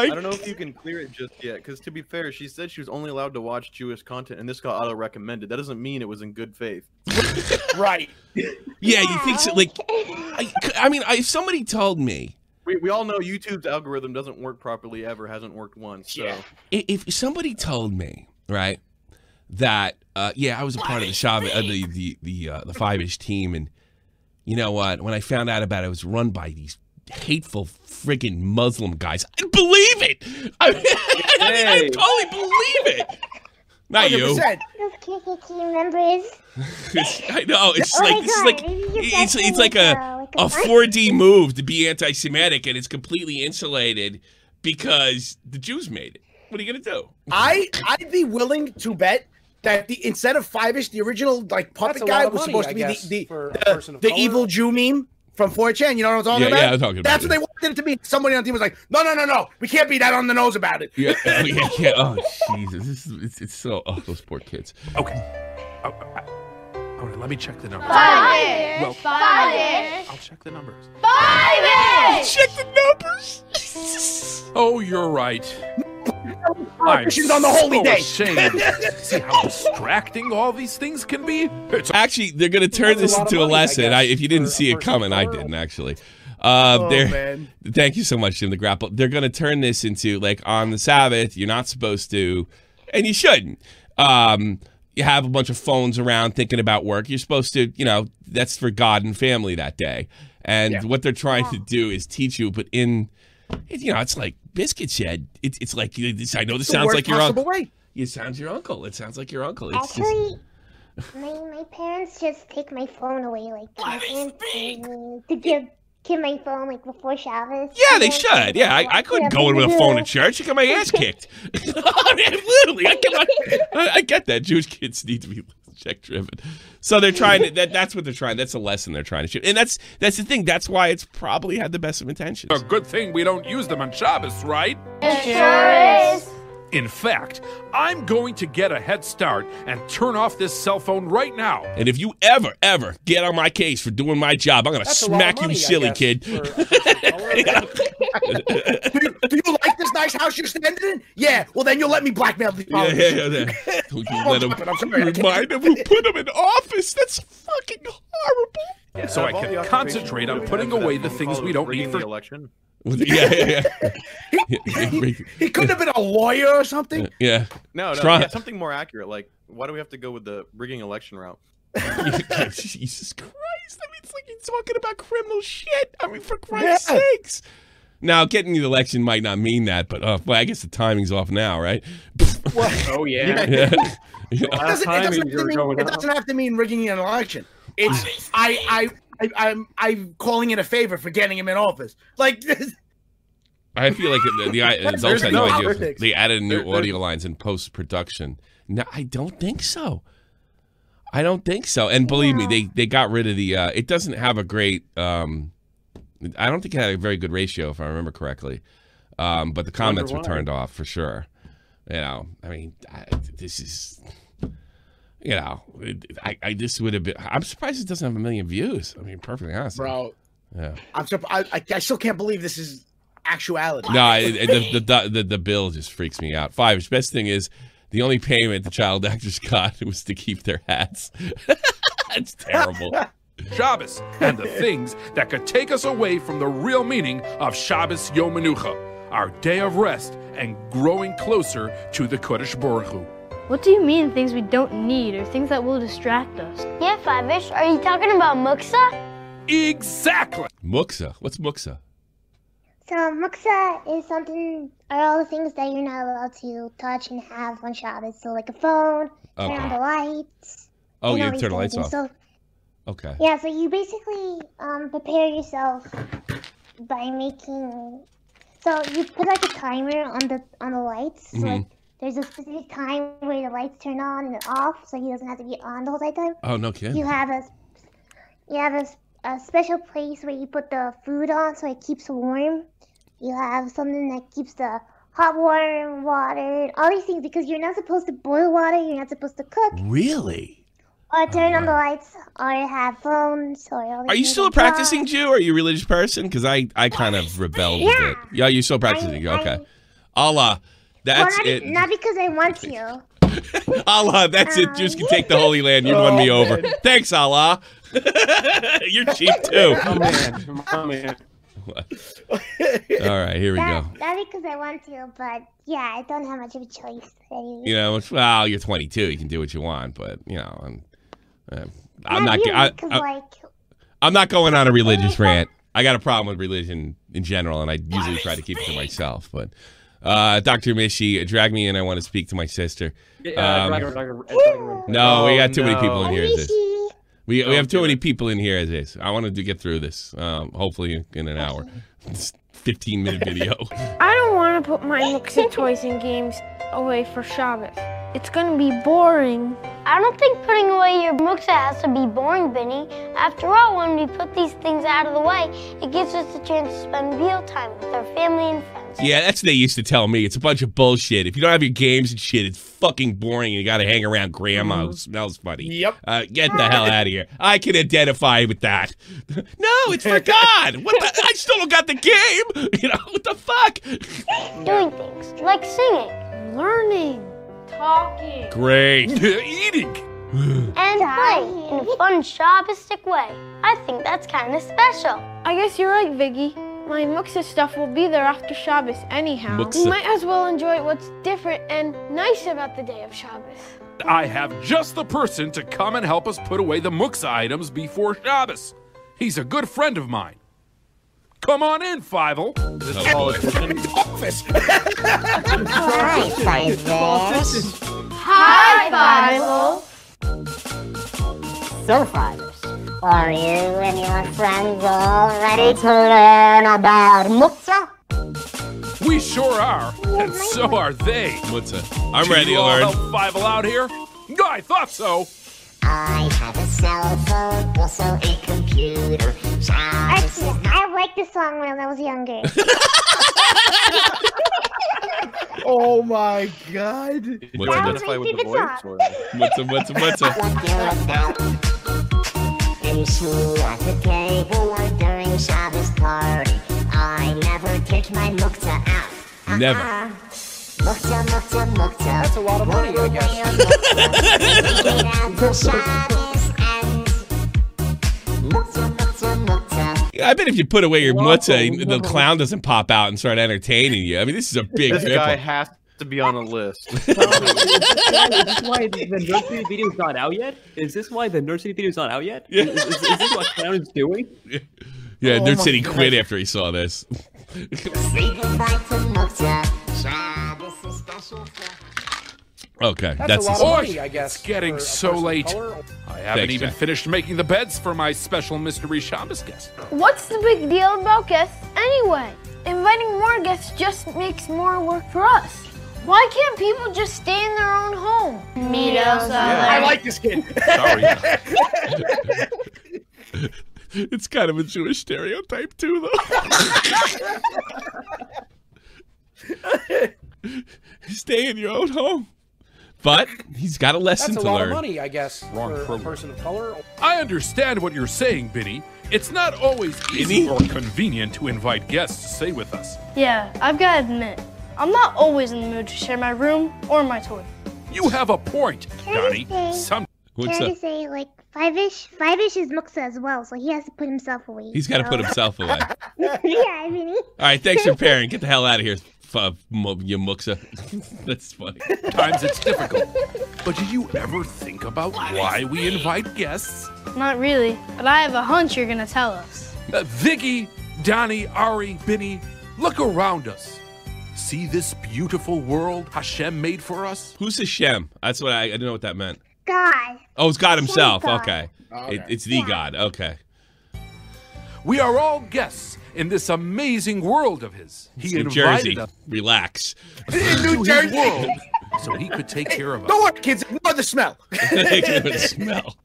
don't know if you can clear it just yet, because to be fair, she said she was only allowed to watch Jewish content, and this got auto-recommended. That doesn't mean it was in good faith. Right. Yeah, you think so, like... I mean, if somebody told me... We all know YouTube's algorithm doesn't work properly ever, hasn't worked once, so... Yeah. If somebody told me, right, that, yeah, I was a part of the Chabad, the Fiveish team, and you know what, when I found out about it, it was run by these hateful friggin' Muslim guys. I believe it! I totally believe it! Not 100%. You. I know, it's like a 4D move to be anti-Semitic, and it's completely insulated because the Jews made it. What are you gonna do? I'd be willing to bet that instead of Fiveish, the original like puppet guy was supposed to be the evil Jew meme from 4chan. You know what I'm talking about? Yeah, I'm talking about. That's what they wanted it to be. Somebody on the team was like, "No, no, no, no, we can't be that on the nose about it." Yeah, yeah. Oh Jesus, it's so. Oh, those poor kids. Okay. Let me check the numbers. Fiveish. Well, Fiveish. I'll check the numbers. Fiveish. Check the numbers. Oh, you're right. She's on the holy day. See how distracting all these things can be. Actually, they're gonna turn this into a lesson. If you didn't see it coming, I didn't actually. Thank you so much, Jim the Grapple. They're gonna turn this into like on the Sabbath, you're not supposed to, and you shouldn't. You have a bunch of phones around thinking about work. You're supposed to, you know, that's for God and family that day. And what they're trying to do is teach you, but in you know, it's like Biscuit said. It's like I know this sounds like your uncle. It sounds your uncle. It sounds like your uncle. It's actually, just... my parents just take my phone away. Like my parents to give my phone like before Shabbos. Yeah, they should. Yeah, I couldn't go in with a phone to church. I got my ass kicked. I mean, literally, I get that Jewish kids need to be check driven. So they're trying to. That's what they're trying. That's a lesson they're trying to shoot. And that's the thing. That's why it's probably had the best of intentions. A good thing we don't use them on Shabbos, right? It sure is. In fact, I'm going to get a head start and turn off this cell phone right now. And if you ever, ever get on my case for doing my job, I'm gonna smack you, silly kid. Do you like this nice house you're standing in? Yeah. Well, then you'll let me blackmail these politicians. Yeah. Remind him who put him in office. That's fucking horrible. Yeah, so I can concentrate on putting away the things we don't need for the election. He couldn't have been a lawyer or something. Yeah. No, something more accurate. Like, why do we have to go with the rigging election route? Jesus Christ! I mean, it's like he's talking about criminal shit. I mean, for Christ's sakes. Now, getting the election might not mean that, but well, I guess the timing's off now, right? Well, oh, yeah. It doesn't have to mean rigging an election. It's I'm calling it a favor for getting him in office. Like this. I feel like they added new audio lines in post-production. No, I don't think so. I don't think so. And believe me, they got rid of the. It doesn't have a great. I don't think it had a very good ratio, if I remember correctly. But the comments were turned off for sure. You know, I mean, this is. you know, this would have been. I'm surprised it doesn't have a million views. I mean, perfectly honest, bro. Yeah, I still can't believe this is actuality. No, the bill just freaks me out. Fiveish, best thing is the only payment the child actors got was to keep their hats. That's terrible. Shabbos and the things that could take us away from the real meaning of Shabbos Yom Menucha, our day of rest and growing closer to the Kodesh Baruch Hu. What do you mean things we don't need or things that will distract us? Yeah, Fiveish, are you talking about muksa? Exactly! Muksa? What's muksa? So muksa is something, are all the things that you're not allowed to touch and have on Shabbos. So like a phone, okay. Turn on the lights. Oh, you turn the lights off. So, okay. Yeah, so you basically prepare yourself by making, so you put like a timer on the lights. Mm-hmm. So like there's a specific time where the lights turn on and off, so he doesn't have to be on the whole time. Oh, no kidding. You have a special place where you put the food on so it keeps warm. You have something that keeps the hot water and water, all these things, because you're not supposed to boil water, you're not supposed to cook. Really? Or turn on the lights, or have phones, or all these. Are you still a practicing Jew, or are you a religious person? Because I kind of rebelled a bit. Yeah, you're still practicing. Okay. Allah. That's it. Not because I want to. Allah, that's it. Jews can take the Holy Land. You'd won me over. Thanks, Allah. You're cheap, too. Oh, man. Oh, man. All right, here we go. Not because I want to, but, yeah, I don't have much of a choice. You know, well, you're 22. You can do what you want, but, you know, I'm not going on a religious rant. I got a problem with religion in general, and I usually try to keep it to myself, but... Dr. Mishi, drag me in. I want to speak to my sister. No, we got too many people in here. We have too many people in here as is. I wanted to get through this, hopefully in an hour. It's 15-minute video. I don't want to put my mixing toys and games away for Shabbos. It's going to be boring. I don't think putting away your muksa has to be boring, Benny. After all, when we put these things out of the way, it gives us the chance to spend real time with our family and friends. Yeah, that's what they used to tell me. It's a bunch of bullshit. If you don't have your games and shit, it's fucking boring and you gotta hang around grandma who smells funny. Yep. Get the hell out of here. I can identify with that. No, it's for God. What the? I still don't got the game. You know, what the fuck? Doing things like singing, learning. Talking. Great. Eating. And playing in a fun, Shabbistic way. I think that's kind of special. I guess you're right, Viggy. My muksa stuff will be there after Shabbos anyhow. Muksa. We might as well enjoy what's different and nice about the day of Shabbos. I have just the person to come and help us put away the muksa items before Shabbos. He's a good friend of mine. Come on in, Fivel. Office. Hi, Fivel. Hi, Fivel. So, Fivel, are you and your friends all ready to learn about muksa? We sure are, and so are they. Muksa. I'm ready to learn. Can you all help Fivel out here? No, I thought so. I have a cell phone, also a computer. I liked this song when I was younger. Oh my God! What's up with the voice? What's up? Any shoe at the table or during Shabbos party. I never take my mukta out. Never. Mukta, mukta, mukta. That's a lot of money, I guess. I bet if you put away your mukta, the clown doesn't pop out and start entertaining you. I mean, this is a big difference. This guy has to be on a list. Is this why the nursery video's not out yet? Is this what clown is doing? Yeah, Nerd City quit after he saw this. Okay, that's a lot of money, I guess. It's getting so late. I haven't even finished making the beds for my special mystery Shabbos guest. What's the big deal about guests anyway? Inviting more guests just makes more work for us. Why can't people just stay in their own home? I like this kid. Sorry. It's kind of a Jewish stereotype too, though. Stay in your own home. But he's got a lesson to learn. That's a lot of money, I guess, for a person of color. I understand what you're saying, Binny. It's not always easy or convenient to invite guests to stay with us. Yeah, I've got to admit, I'm not always in the mood to share my room or my toy. You have a point, Donnie. Can I just say, like, Fiveish is Muksa as well, so he has to put himself away. He's got to put himself away. Yeah, I mean. All right, thanks for pairing. Get the hell out of here, you Muksa. That's funny. Times it's difficult. But do you ever think about why we invite guests? Not really, but I have a hunch you're going to tell us. Vicky, Donnie, Ari, Binny, look around us. See this beautiful world Hashem made for us? Who's Hashem? That's what I didn't know what that meant. God. Oh, it's God himself. God. Okay. It's the God. Okay. We are all guests in this amazing world of his. He invited us. Relax. In New Jersey. World, so he could take care of us. Don't worry, kids. Ignore the smell. Ignore the smell.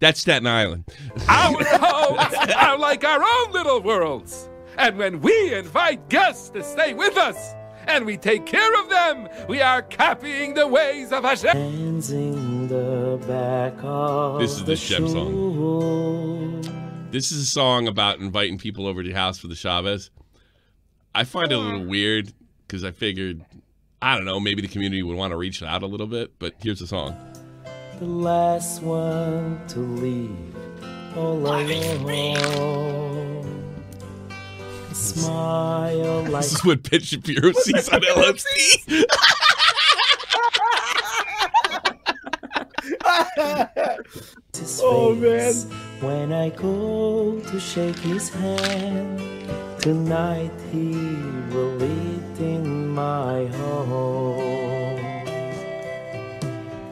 That's Staten Island. Our homes are like our own little worlds. And when we invite guests to stay with us and we take care of them, we are copying the ways of Hashem. This is the Shep song. This is a song about inviting people over to your house for the Shabbos. I find it a little weird because I figured, I don't know, maybe the community would want to reach out a little bit, but here's the song. The last one to leave all alone. Smile like this is what Ben Shapiro sees on LFC. Oh man! When I go to shake his hand tonight, he will eat in my home.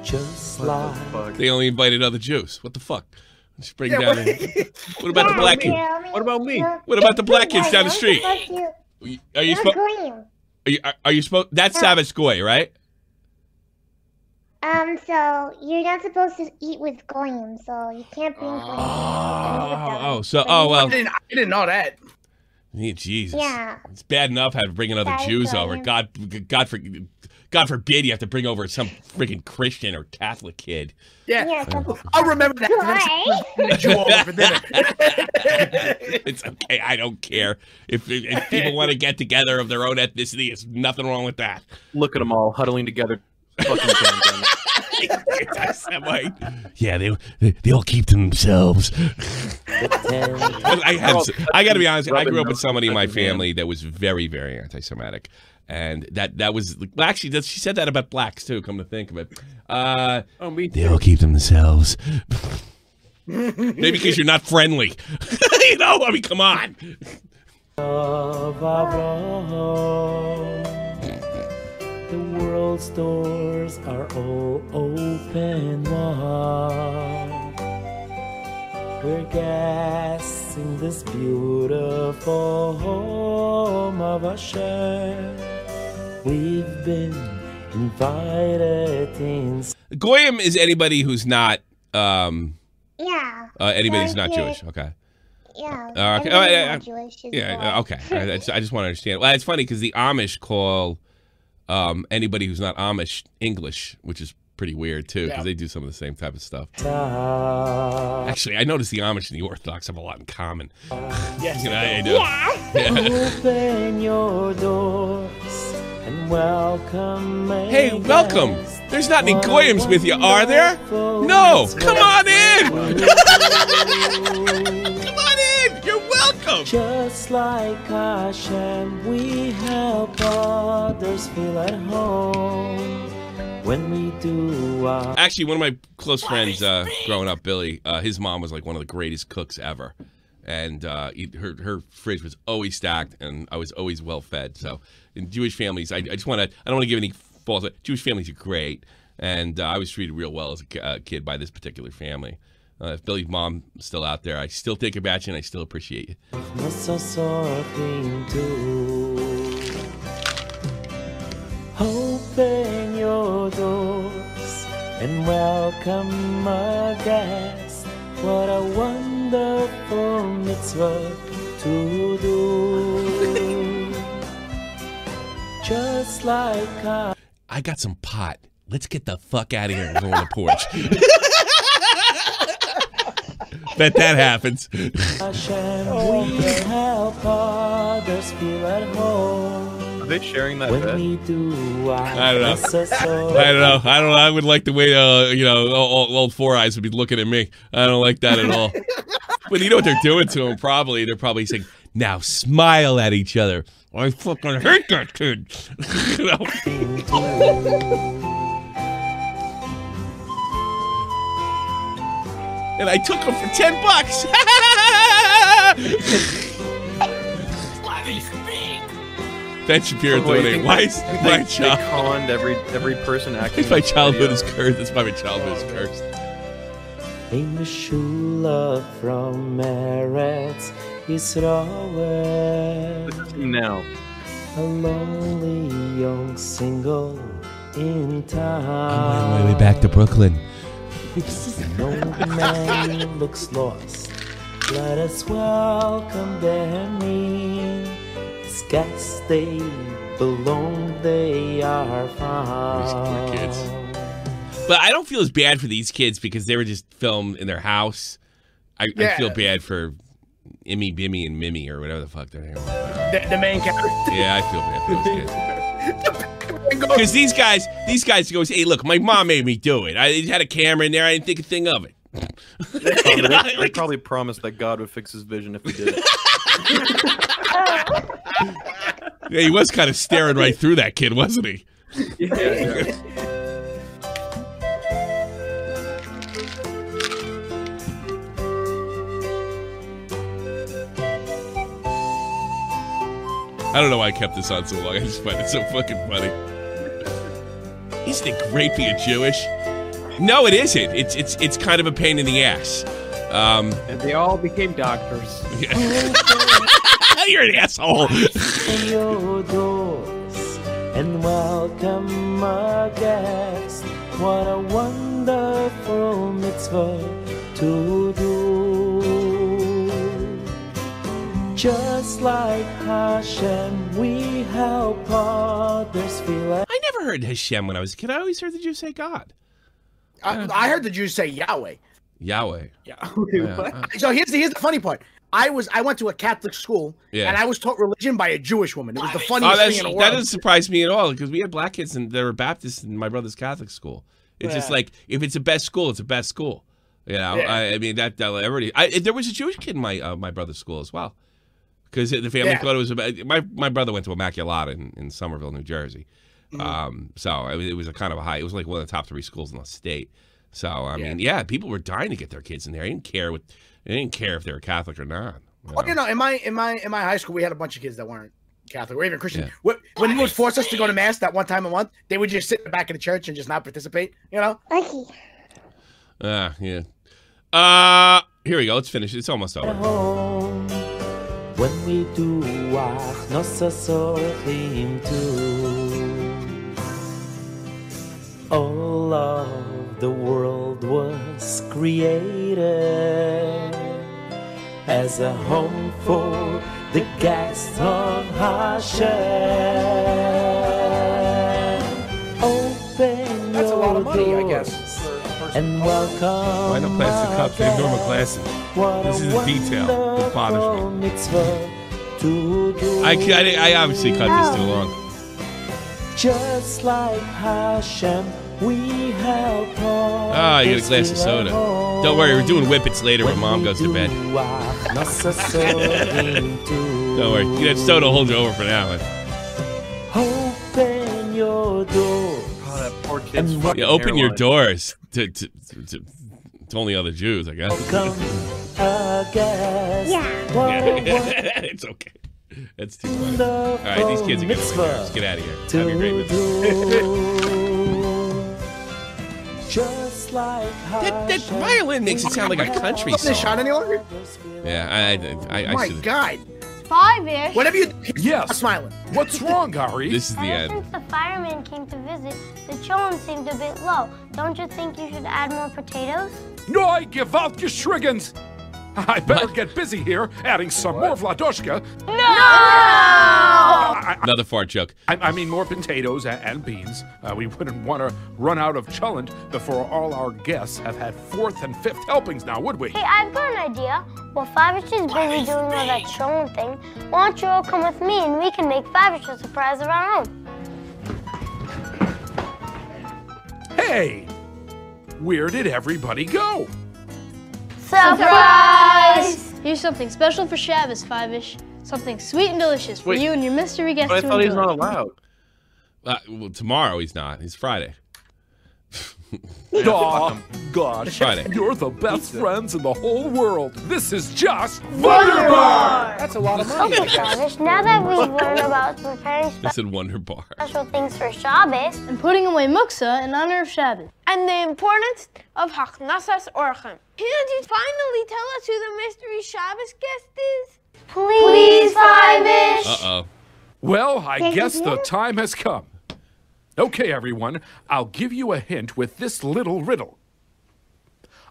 Just like they only invited other Jews. What the fuck? Just bring down. What about the black kid? What about me? What about the black kids down the street? Are you supposed? Are you supposed? That's Savage Goy, right? So you're not supposed to eat with goyim, so you can't bring goyim. Oh well. I didn't know that. Jesus. Yeah. It's bad enough having to bring other Jews over. God forbid you have to bring over some freaking Christian or Catholic kid. Yeah. I'll remember that. It's okay. I don't care. If people want to get together of their own ethnicity, there's nothing wrong with that. Look at them all huddling together. Yeah, they all keep to themselves. I got to be honest. I grew up with somebody in my family that was very, very anti-Semitic. And that was, well, actually, she said that about blacks, too, come to think of it. Me too. They all keep them themselves. Maybe because you're not friendly. You know? I mean, come on. The world's doors are all open wide. We're guests in this beautiful home of Hashem. We've been invited in. Goyim is anybody who's not, anybody who's not Jewish. Okay. Yeah. Okay. Not Jewish okay. I just want to understand. Well, it's funny because the Amish call anybody who's not Amish English, which is pretty weird too because they do some of the same type of stuff. Actually, I noticed the Amish and the Orthodox have a lot in common. Yes. You know, I do. Yeah. Open your doors. Welcome, hey, welcome. There's not any goyims with you, are there? No, come on in. Come on in, you're welcome. Just like Hashem, we help others feel at home when we do. Actually, one of my close friends growing up, Billy, his mom was like one of the greatest cooks ever. And her fridge was always stacked, and I was always well fed. So in Jewish families, I just want to—I don't want to give any false. Jewish families are great, and I was treated real well as a kid by this particular family. If Billy's mom is still out there, I still think about you, and I still appreciate you. Open your doors and welcome our guests. What a wonderful. Wonderful mitzvah to do. Just like I got some pot let's get the fuck out of here and go on the porch. Bet that happens. Are they sharing that? I don't know. I don't know. I would like the way you know, old Four Eyes would be looking at me. I don't like that at all. But you know what they're doing to him? Probably they're probably saying, "Now smile at each other." I fucking hate that kid. You know? <laughs> And I took him for $10. Ben Shapiro donated. Why is my child? They conned every person acting. My childhood is cursed. That's why my childhood is cursed. A Meshula from Meretz. Israel. Now. A lonely young single in town. I'm on my way back to Brooklyn. An old man looks lost. Let us welcome them in. These guys, they belong, they are found. These poor kids. But I don't feel as bad for these kids because they were just filmed in their house. I feel bad for Immy, Bimmy, and Mimmy, or whatever the fuck they're the main character. Yeah, I feel bad for those kids. Because these guys go, "Hey, look, my mom made me do it. I had a camera in there. I didn't think a thing of it." They probably promised that God would fix his vision if we did it. Yeah, he was kind of staring right through that kid, wasn't he? Yeah. I don't know why I kept this on so long. I just find it so fucking funny. Isn't it great being Jewish? No, it isn't. It's kind of a pain in the ass. And they all became doctors. Yeah. You're an asshole. And welcome our guests. What a wonderful mitzvah to do. Just like Hashem, we help others feel. I never heard Hashem when I was a kid. I always heard the Jews say God. I heard the Jews say Yahweh. Yahweh. Yeah. Yeah. So here's the funny part. I went to a Catholic school, and I was taught religion by a Jewish woman. It was the funniest thing in the world. That doesn't surprise me at all, because we had black kids and they were Baptists in my brother's Catholic school. It's just like, if it's the best school, it's the best school. You know, I mean, that everybody. There was a Jewish kid in my brother's school as well. Because the family thought it was about my brother went to Immaculata in Somerville, New Jersey, so it was a kind of a high. It was like one of the top 3 schools in the state. So I mean, people were dying to get their kids in there. They didn't care if they were Catholic or not. You know, in my high school, we had a bunch of kids that weren't Catholic or even Christian. Yeah. When it would force us to go to mass that one time a month, they would just sit in the back of the church and just not participate. You know. Okay. Here we go. Let's finish. It's almost over. When we do what not so him to, all of the world was created as a home for the guests of Hashem. Open that's your a lot of money, I guess. And welcome. Why no plastic cups? They have normal glasses. This is a detail that bothers me. I obviously cut this too long. Just like Hashem, we help. Ah, you got a glass of soda. Don't worry, we're doing whippets later when Mom goes to bed. Don't worry, that soda will hold you over for now. Open your doors. Oh, that poor kid's fucking hairline. Open your doors to only other Jews, I guess. It's okay. That's too funny. All right, these kids are good. Let's get out of here. Have your great that violin makes it sound like a country song. Is this Sean any longer? Yeah, I my God. Fiveish. Whatever you. Yes. Smiling. What's wrong, Ari? This is the end. Since the fireman came to visit, the children seemed a bit low. Don't you think you should add more potatoes? No, I give out geschriggans. I better get busy here, adding some more Vladoshka. No! Another fart joke. I mean, more potatoes and beans. We wouldn't want to run out of cholent before all our guests have had 4th and 5th helpings now, would we? Hey, I've got an idea. Well, Fiveish is busy doing all that cholent thing. Why don't you all come with me and we can make Fiveish a surprise of our own? Hey! Where did everybody go? Surprise! Here's something special for Shabbos, Fiveish. Something sweet and delicious for you and your mystery guest to enjoy. I thought he was not allowed. Well, tomorrow he's not. It's Friday. Oh, gosh. Friday. You're the best friends in the whole world. This is just Wonder Bar! That's a lot of money. Okay, Fiveish, now that we've learned about preparing special things for Shabbos and putting away muksa in honor of Shabbos and the importance of Haknasas Orchem, can't you finally tell us who the mystery Shabbos guest is? Please, Fiveish! Uh-oh. Well, I guess the time has come. Okay, everyone, I'll give you a hint with this little riddle.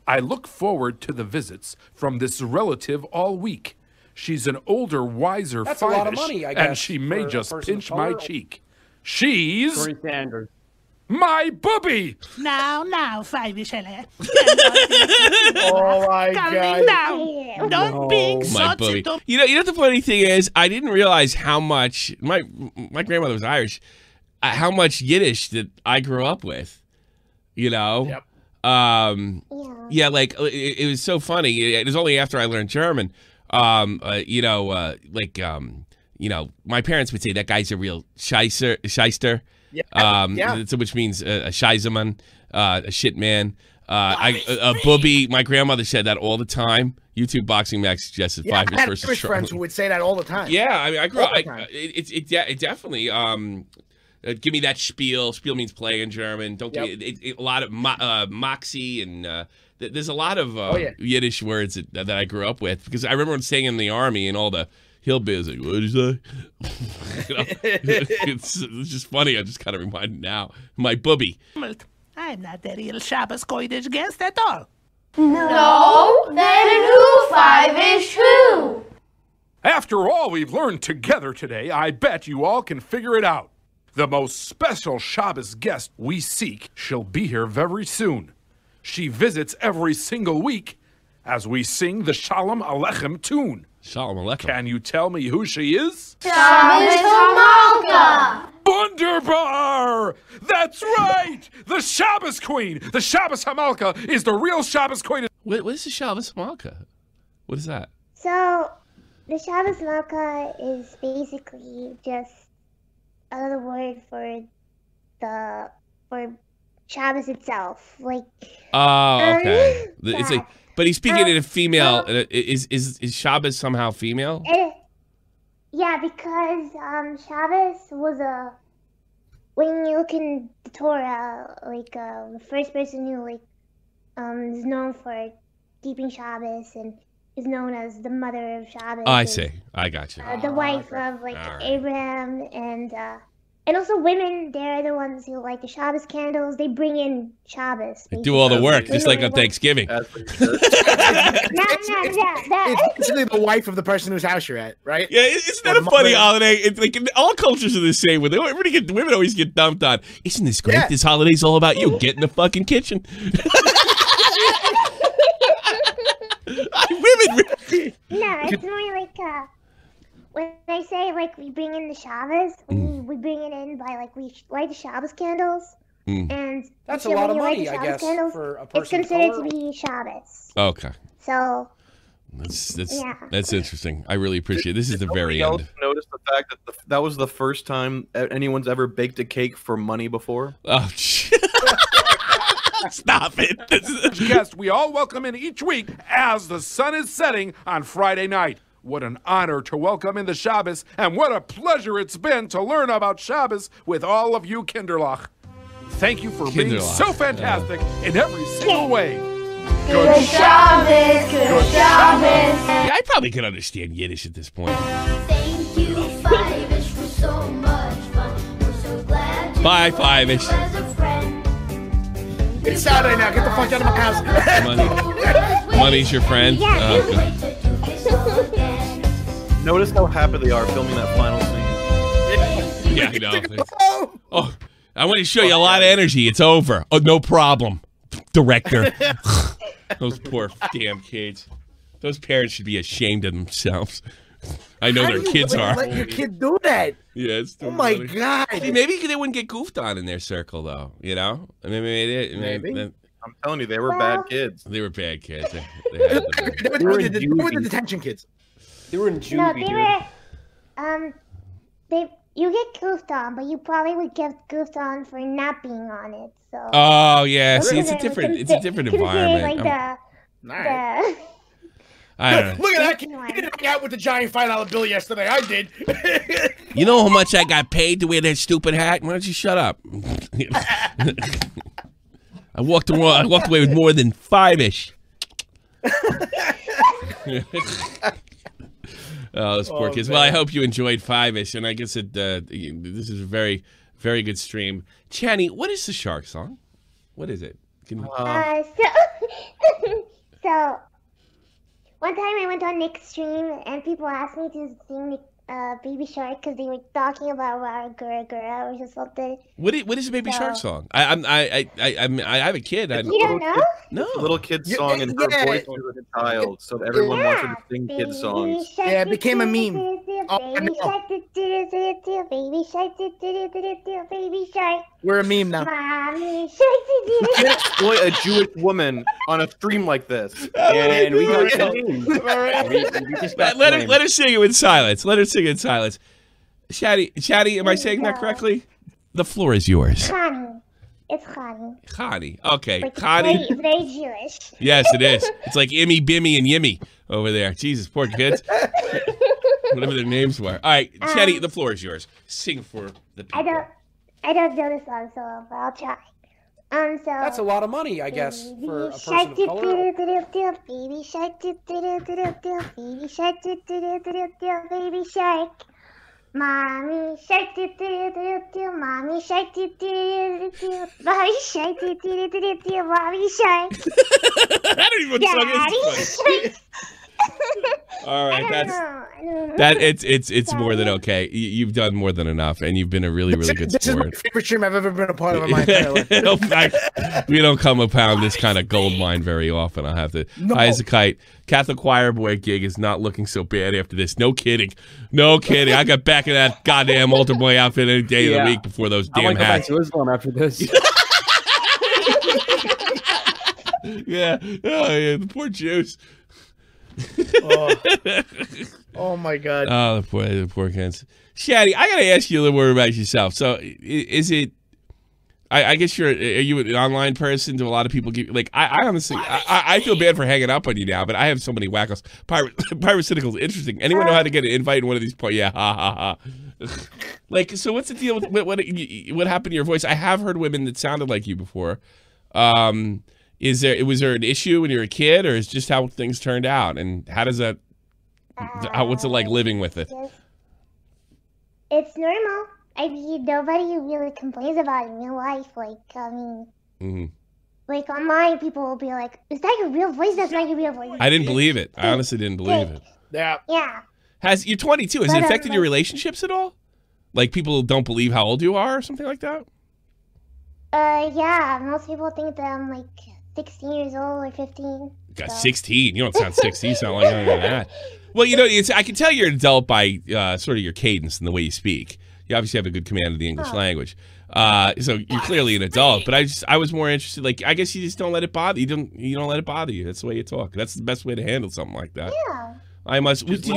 I look forward to the visits from this relative all week. She's an older, wiser Fiveish, and she may just pinch my cheek. She's... my booby! Now, Fiveish, oh my God! Now. Don't being such a dumb. You know the funny thing is, I didn't realize how much my grandmother was Irish. How much Yiddish that I grew up with, you know? Yep. Yeah, like, it was so funny. It was only after I learned German, you know, my parents would say, that guy's a real shyster. Yeah. So, which means a shyzeman, a shit man. A booby, my grandmother said that all the time. YouTube Boxing Max suggested Fiveish versus Irish friends who would say that all the time. Yeah, I mean, I grew up, it definitely, give me that spiel. Spiel means play in German. Don't give me a lot of moxie and there's a lot of Yiddish words that I grew up with because I remember when staying in the army and all the hillbillies like, what is that? You know, it's just funny. I just kind of reminded now my booby. I'm not the real Shabbos Kodesh guest at all. No, then who Fiveish who? After all we've learned together today, I bet you all can figure it out. The most special Shabbos guest we seek shall be here very soon. She visits every single week as we sing the Shalom Aleichem tune. Shalom Aleichem. Can you tell me who she is? Shabbos Hamalka! Wunderbar! That's right! The Shabbos Queen! The Shabbos Hamalka is the real Shabbos Queen. What is the Shabbos Hamalka? What is that? So, the Shabbos Hamalka is basically just another word for the Shabbos itself, like. Oh, okay. It's like, but he's speaking in a female. Is Shabbos somehow female? Yeah, because Shabbos was a. When you look in the Torah, like the first person who like is known for keeping Shabbos and is known as the mother of Shabbos. Oh, I see. I got you. The wife of like Abraham and also women. They're the ones who like the Shabbos candles. They bring in Shabbos. They do all the work, just like on Thanksgiving. It's basically the wife of the person whose house you're at, right? Yeah, isn't that a funny holiday? It's like all cultures are the same. When women always get dumped on. Isn't this great? Yeah. This holiday's all about you. Get in the fucking kitchen. No, it's more like when I say like we bring in the Shabbos, we bring it in by like we light the Shabbos candles, and that's a lot of money, I guess, for a person. It's considered to be Shabbos. Okay. So that's interesting. I really appreciate it. This is the very end. Notice the fact that that was the first time anyone's ever baked a cake for money before. Oh. Stop it. Guest we all welcome in each week as the sun is setting on Friday night. What an honor to welcome in the Shabbos, and what a pleasure it's been to learn about Shabbos with all of you Kinderlach. Thank you for being so fantastic in every single way. Good Shabbos, good Shabbos. Yeah, I probably could understand Yiddish at this point. Thank you, Fiveish, for so much fun. We're so glad you bye, Fiveish. It's Saturday now. Get the fuck out of my house. Money. Money's your friend. Yeah. Notice how happy they are filming that final scene. Yeah, you know. Oh, I want to show you a lot of energy. It's over. Oh, no problem, director. Those poor damn kids. Those parents should be ashamed of themselves. I know their kids are. Let your kid do that? Yeah, it's too funny. God. See, maybe they wouldn't get goofed on in their circle, though. You know, I mean, maybe. I'm telling you, they were bad kids. They were bad kids. They were the detention kids. They were in juvie. No, they were. You get goofed on, but you probably would get goofed on for not being on it. So. Oh yeah, see, it's a different environment. Like Look at that! He didn't hang out with the giant $5 bill yesterday. I did. You know how much I got paid to wear that stupid hat? Why don't you shut up? I walked away with more than five-ish. Oh, those poor kids. Man. Well, I hope you enjoyed Fiveish, and I guess it. This is a very, very good stream. Chani, what is the shark song? What is it? So one time I went on Nick's stream, and people asked me to sing Baby Shark because they were talking about Gura Gura or something. What is Baby Shark song? I have a kid. No, little kid's song, and her voice was a child, so everyone wanted to sing kids songs. Yeah, it became a meme. Baby Shark, Baby Shark, Baby Shark. We're a meme now. Mommy Shark. You can't exploit a Jewish woman on a stream like this. And we got let her sing it in silence. Let her sing in silence. Chani, am I saying that correctly? The floor is yours. Chani. It's Chani. Chani. Okay. Chani. It's very Jewish. Yes, it is. It's like Immy, Bimmy, and Yimmy over there. Jesus, poor kids. Whatever their names were. All right, Chani, the floor is yours. Sing for the people. I don't know the song so well, but I'll try. So that's a lot of money, I guess, for a person of color. Baby shark, baby shark, mommy shark, mommy shark, mommy shark, mommy shark. I don't even know what the song is. All right, it's more than okay. You've done more than enough, and you've been a really, really good sport. This is my favorite stream I've ever been a part of in my entire life. We don't come upon this kind of gold mine very often. I'll have to. No. High as a kite. Catholic choir boy gig is not looking so bad after this. No kidding, no kidding. I got back in that goddamn altar boy outfit any day of the week before those damn hats. I might go back to Islam after this. Yeah, the poor Jews. Oh my God! Oh, the poor kids. Chani, I gotta ask you a little more about yourself. So, is it? I guess you're. Are you an online person? Do a lot of people give? Like, I honestly, I feel bad for hanging up on you now, but I have so many wackos. Pyrocynical is interesting. Anyone know how to get an invite in one of these? Yeah, ha ha ha. Like, so what's the deal with what happened to your voice? I have heard women that sounded like you before. Was there an issue when you were a kid, or is just how things turned out, and how does that? What's it like living with it? It's normal. I mean, nobody really complains about it in real life. Like, I mean, like online, people will be like, "Is that your real voice? That's not your real voice." I didn't believe it. I honestly didn't believe it. Yeah. You're 22. Has it affected your relationships at all? Like, people don't believe how old you are, or something like that. Yeah. Most people think that I'm like 16 years old or 15. God, so. 16. You don't sound 16. You sound like that. Well, you know, I can tell you're an adult by sort of your cadence and the way you speak. You obviously have a good command of the English language, so you're clearly an adult. But I was more interested. Like, I guess you just don't let it bother you. You don't let it bother you. That's the way you talk. That's the best way to handle something like that. Yeah. I must. Did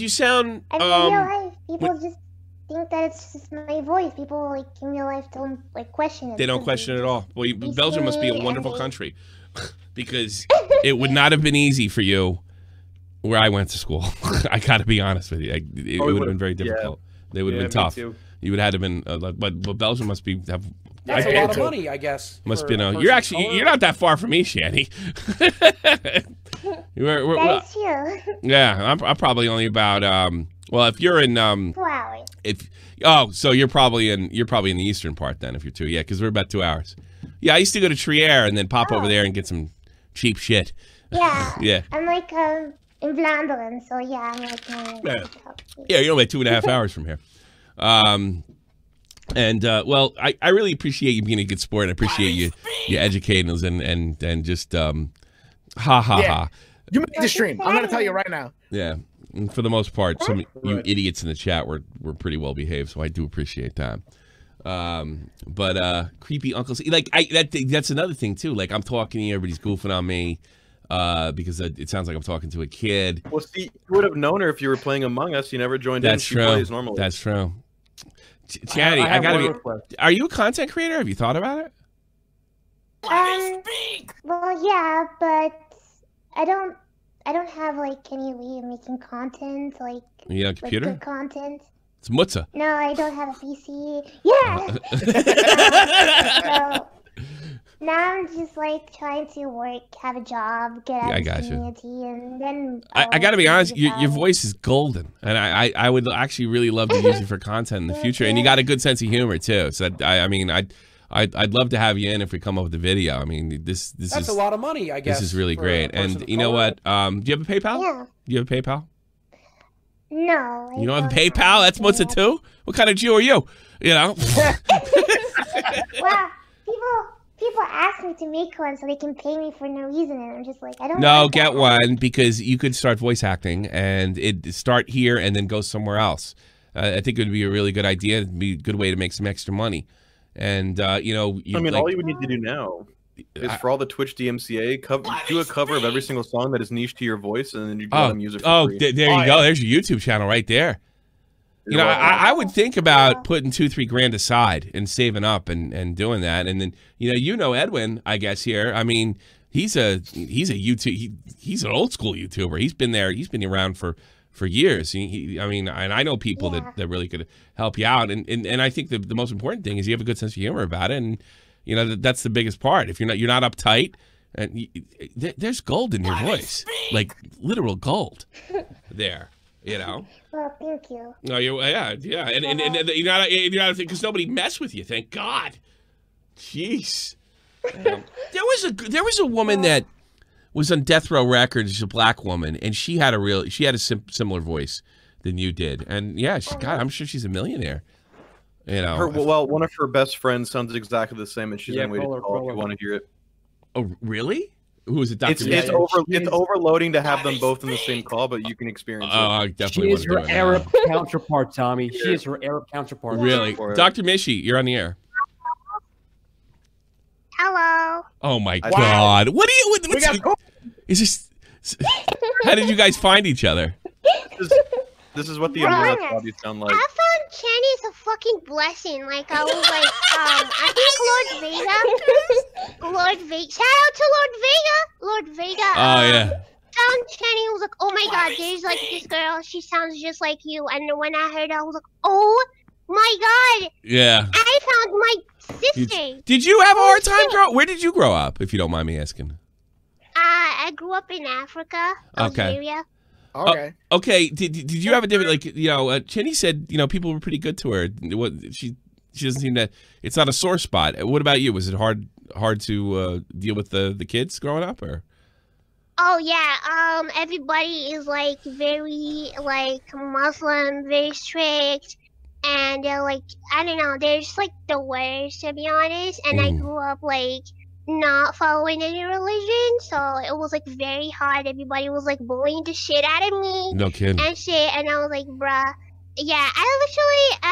you sound? I mean, in real life, people just think that it's just my voice. People like in real life don't like question it. They don't question it at all. Well, Belgium must be a wonderful country, because it would not have been easy for you. Where I went to school, I gotta be honest with you, it would have been very difficult. They would have been tough. You would have been, but Belgium must be that's a lot of money, I guess. Must be you're not that far from me, Chani. That's you. Yeah, I'm probably only about well, if you're in 2 hours. So you're probably in the eastern part then, if you're yeah, because we're about 2 hours. Yeah, I used to go to Trier and then pop over there and get some cheap shit. Yeah. Yeah. I'm like in Vlanderland, so yeah, I'm like, yeah, you're only 2.5 hours from here. Well, I really appreciate you being a good sport. I appreciate you educating us and just You made the stream. I'm gonna tell you right now. Yeah, and for the most part, some of you idiots in the chat were pretty well behaved, so I do appreciate that. Creepy uncles, like that's another thing too. Like I'm talking to you, everybody's goofing on me. Because it sounds like I'm talking to a kid. Well, see, you would have known her if you were playing Among Us. You never joined in. She plays normally. That's true. Chani, I gotta be. Request. Are you a content creator? Have you thought about it? Well, yeah, but I don't have like any way of making content, like you have a computer? Like, good content. It's Mutza. No, I don't have a PC. Yeah. Now I'm just like trying to work, have a job, get out of the community, and then I gotta be honest, your voice is golden, and I would actually really love to use you for content in the future, and you got a good sense of humor too. So that, I mean, I'd love to have you in if we come up with a video. I mean, that's a lot of money. I guess this is really great, and you know what? Do you have a PayPal? Yeah. Do you have a PayPal? No. You don't have a PayPal? That's Mutza too. What kind of Jew are you? You know. Well, people ask me to make one so they can pay me for no reason, and I'm just like, I don't know. No, get one, because you could start voice acting and start here and then go somewhere else. I think it would be a really good idea. It'd be a good way to make some extra money. And, you know, I mean, like, all you would need to do now is for all the Twitch DMCA, do a cover of every single song that is niche to your voice, and then you let them use it for free. There you go. There's your YouTube channel right there. You know, I would think about putting 2-3 grand aside and saving up and doing that, and then you know Edwin, I guess here. I mean, he's a YouTube, he's an old school YouTuber. He's been around for years. I mean, and I know people that really could help you out. And I think the most important thing is you have a good sense of humor about it, and you know that's the biggest part. If you're not uptight, and there's gold in your voice, like literal gold there. You know. Well, thank you. No, yeah, and you know, because nobody messed with you. Thank God. Jeez. There was a woman that was on Death Row Records. She's a black woman, and she had a similar voice than you did. And yeah, God, I'm sure she's a millionaire. You know. Well, one of her best friends sounds exactly the same, and she's on waiting to call if you want to hear it. Oh, really? Who is it? Dr. Mishi? It's overloading to have them both in the same call, but you can experience it. Oh, I definitely want to do it. She is her Arab counterpart, Tommy. She is her Arab counterpart. Really? Dr. Mishi, you're on the air. Hello. Oh, my God. What are you... How did you guys find each other? This is what the umbrella bodies sound like. I found Chani is a fucking blessing. Like, I was like, I think Lord Vega. Shout out to Lord Vega. Oh, yeah. Found Chani, was like, oh my God, there's like this girl. She sounds just like you. And when I heard her, I was like, oh my God. Yeah. I found my sister. Did you have a hard time growing up? Where did you grow up, if you don't mind me asking? I grew up in Africa, Algeria. Okay. Okay. Okay. Did you have a different, like, you know? Cheney said, you know, people were pretty good to her. She doesn't seem to. It's not a sore spot. What about you? Was it hard to deal with the kids growing up, or? Oh yeah. Everybody is like very like Muslim, very strict, and they're like, I don't know. They're just like the worst, to be honest. And I grew up like not following any religion, so it was like very hard. Everybody was like bullying the shit out of me. No kidding. And shit, and I was like, bruh. Yeah, I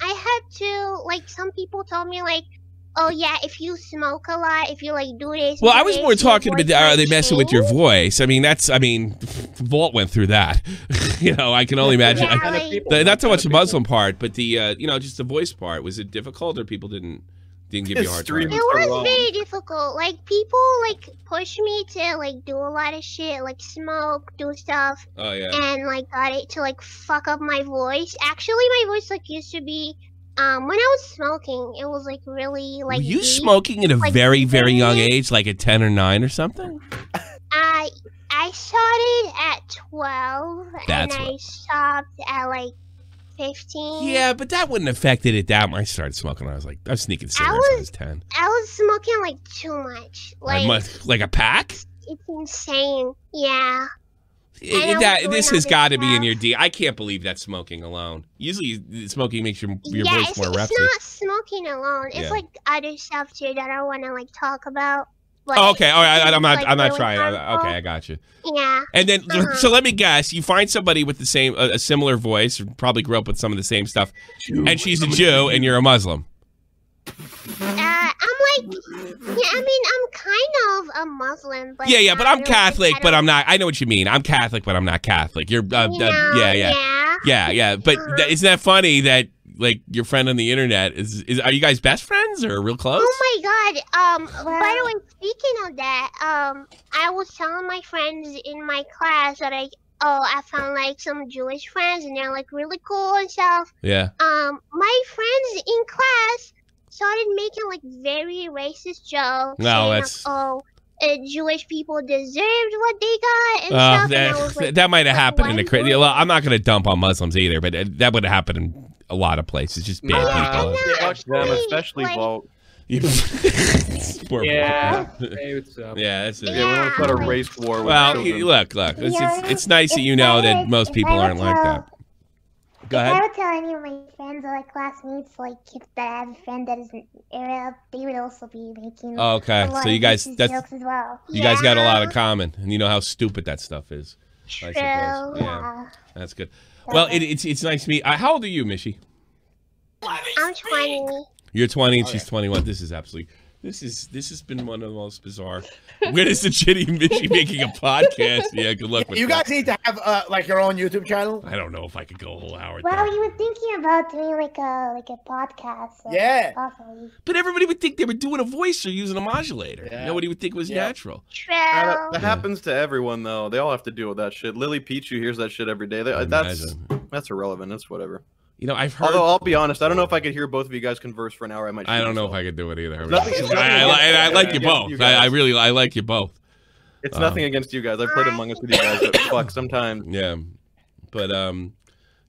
had to, like, some people told me like, oh yeah, if you smoke a lot, if you like do this. Well, I was more talking about are they messing with your voice? I mean, Vault went through that. You know, I can only imagine. Yeah, not so much the Muslim part, but the you know, just the voice part. Was it difficult, or people didn't give you a hard time? It was very difficult. Like, people like pushed me to like do a lot of shit, like smoke, do stuff. Oh yeah. And like got it to like fuck up my voice. Actually, my voice like used to be when I was smoking, it was like really like. Were you smoking at a like, very, very young age, like at 10 or 9 or something? I started at 12. That's and I stopped at like 15. Yeah, but that wouldn't affect it that much. I started smoking when I was like, I was sneaking cigarettes when I was 10. I was smoking like too much. Like a pack? It's insane. Yeah. This has got to be in your D. I can't believe that's smoking alone. Usually, smoking makes your voice more repetitive. It's not smoking alone. It's like other stuff too that I want to like talk about. Like, oh, okay, all right. I'm not trying. Okay, I got you. Yeah. And then, so let me guess. You find somebody with the same, a similar voice, or probably grew up with some of the same stuff, and she's a Jew, and you're a Muslim. I'm kind of a Muslim, but but I'm Catholic, but I'm not. I know what you mean. I'm Catholic, but I'm not Catholic. You're, But isn't that funny that like your friend on the internet is? Are you guys best friends or real close? Oh my God! By the way, speaking of that, I was telling my friends in my class that I found like some Jewish friends, and they're like really cool and stuff. Yeah. My friends in class started making like very racist jokes. No, that's Jewish people deserved what they got and stuff. And I was like, that might have happened in a crazy. Well, I'm not going to dump on Muslims either, but that would have happened in a lot of places. Just bad people. Watch them, especially Vault. We want to put a race war. With look. It's nice that you know that most people aren't like that. I would tell any of my friends or like classmates, like if I have a friend that is an Arab, they would also be making jokes as well. You guys got a lot in common, and you know how stupid that stuff is. True. I suppose. Yeah. That's good. Well, it's nice to meet. How old are you, Mishi? I'm 20. You're 20, and she's 21. This is absolutely. This has been one of the most bizarre. Where is the Chitty Mishi making a podcast? Yeah, good luck with you guys. Need to have like your own YouTube channel. I don't know if I could go a whole hour. Well, you were thinking about doing like a podcast. Yeah. Awesome. But everybody would think they were doing a voice or using a modulator. Yeah. Nobody would think it was natural. True. That happens to everyone though. They all have to deal with that shit. Lily Pichu hears that shit every day. That's irrelevant. That's whatever. You know, I've heard. Although I'll be honest, I don't know if I could hear both of you guys converse for an hour. I don't know if I could do it either. I like you both. I like you both. It's nothing against you guys. I've played Among Us with you guys, but fuck, sometimes. Yeah, but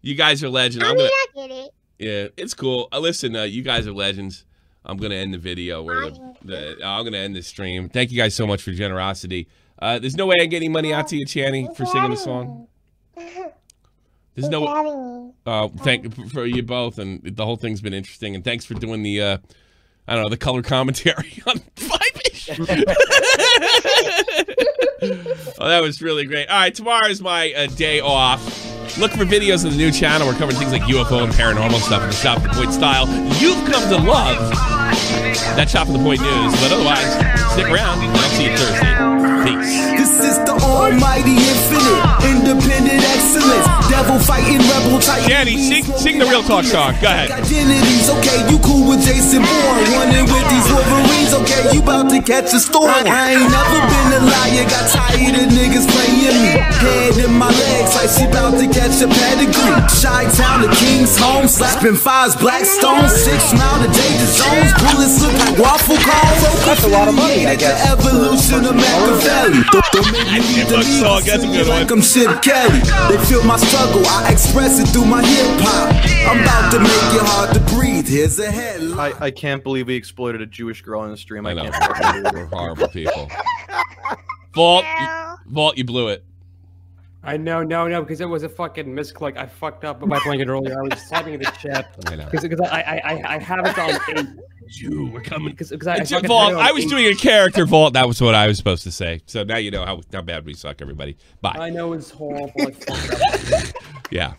you guys are legends. I get it. Yeah, it's cool. Listen, you guys are legends. I'm gonna end the video. I'm gonna end this stream. Thank you guys so much for your generosity. There's no way I get any money out to you, Chani, for singing the song. There's no. Thank for you both, and the whole thing's been interesting. And thanks for doing the, I don't know, the color commentary on Fiveish. Oh, that was really great. All right, tomorrow's my day off. Look for videos on the new channel. We're covering things like UFO and paranormal stuff in the Shop at the Point style. You've come to love that Shop at the Point news, but otherwise, stick around. I'll see you Thursday. Peace. This is the almighty infinite, independent excellence, devil fighting rebel titan. Chani, sing the real talk song. Go ahead. Identities, okay, you cool with Jason Bourne. Running with these Wolverines, okay, you about to catch a storm. I ain't never been a liar, got tired of niggas playing me. Head in my legs like she about to catch a pedigree. Chi-town, the king's home, slapping fives, black stones. 6 miles a day to zones, bullets look like waffle cones. That's a lot of money, I guess. Evolution of I'm shit Kelly. They feel my struggle, I express it through my hip hop. I'm about to make it hard to breathe. Here's a headline. I can't believe we exploited a Jewish girl in the stream. I know. We're horrible people. Vault, you blew it. I know, no, because it was a fucking misclick. I fucked up by playing it earlier. I was typing in the chat because I have it on 8. Jew, we're coming. I was doing a character Vault. That was what I was supposed to say. So now you know how bad we suck, everybody. Bye. I know it's horrible. Yeah.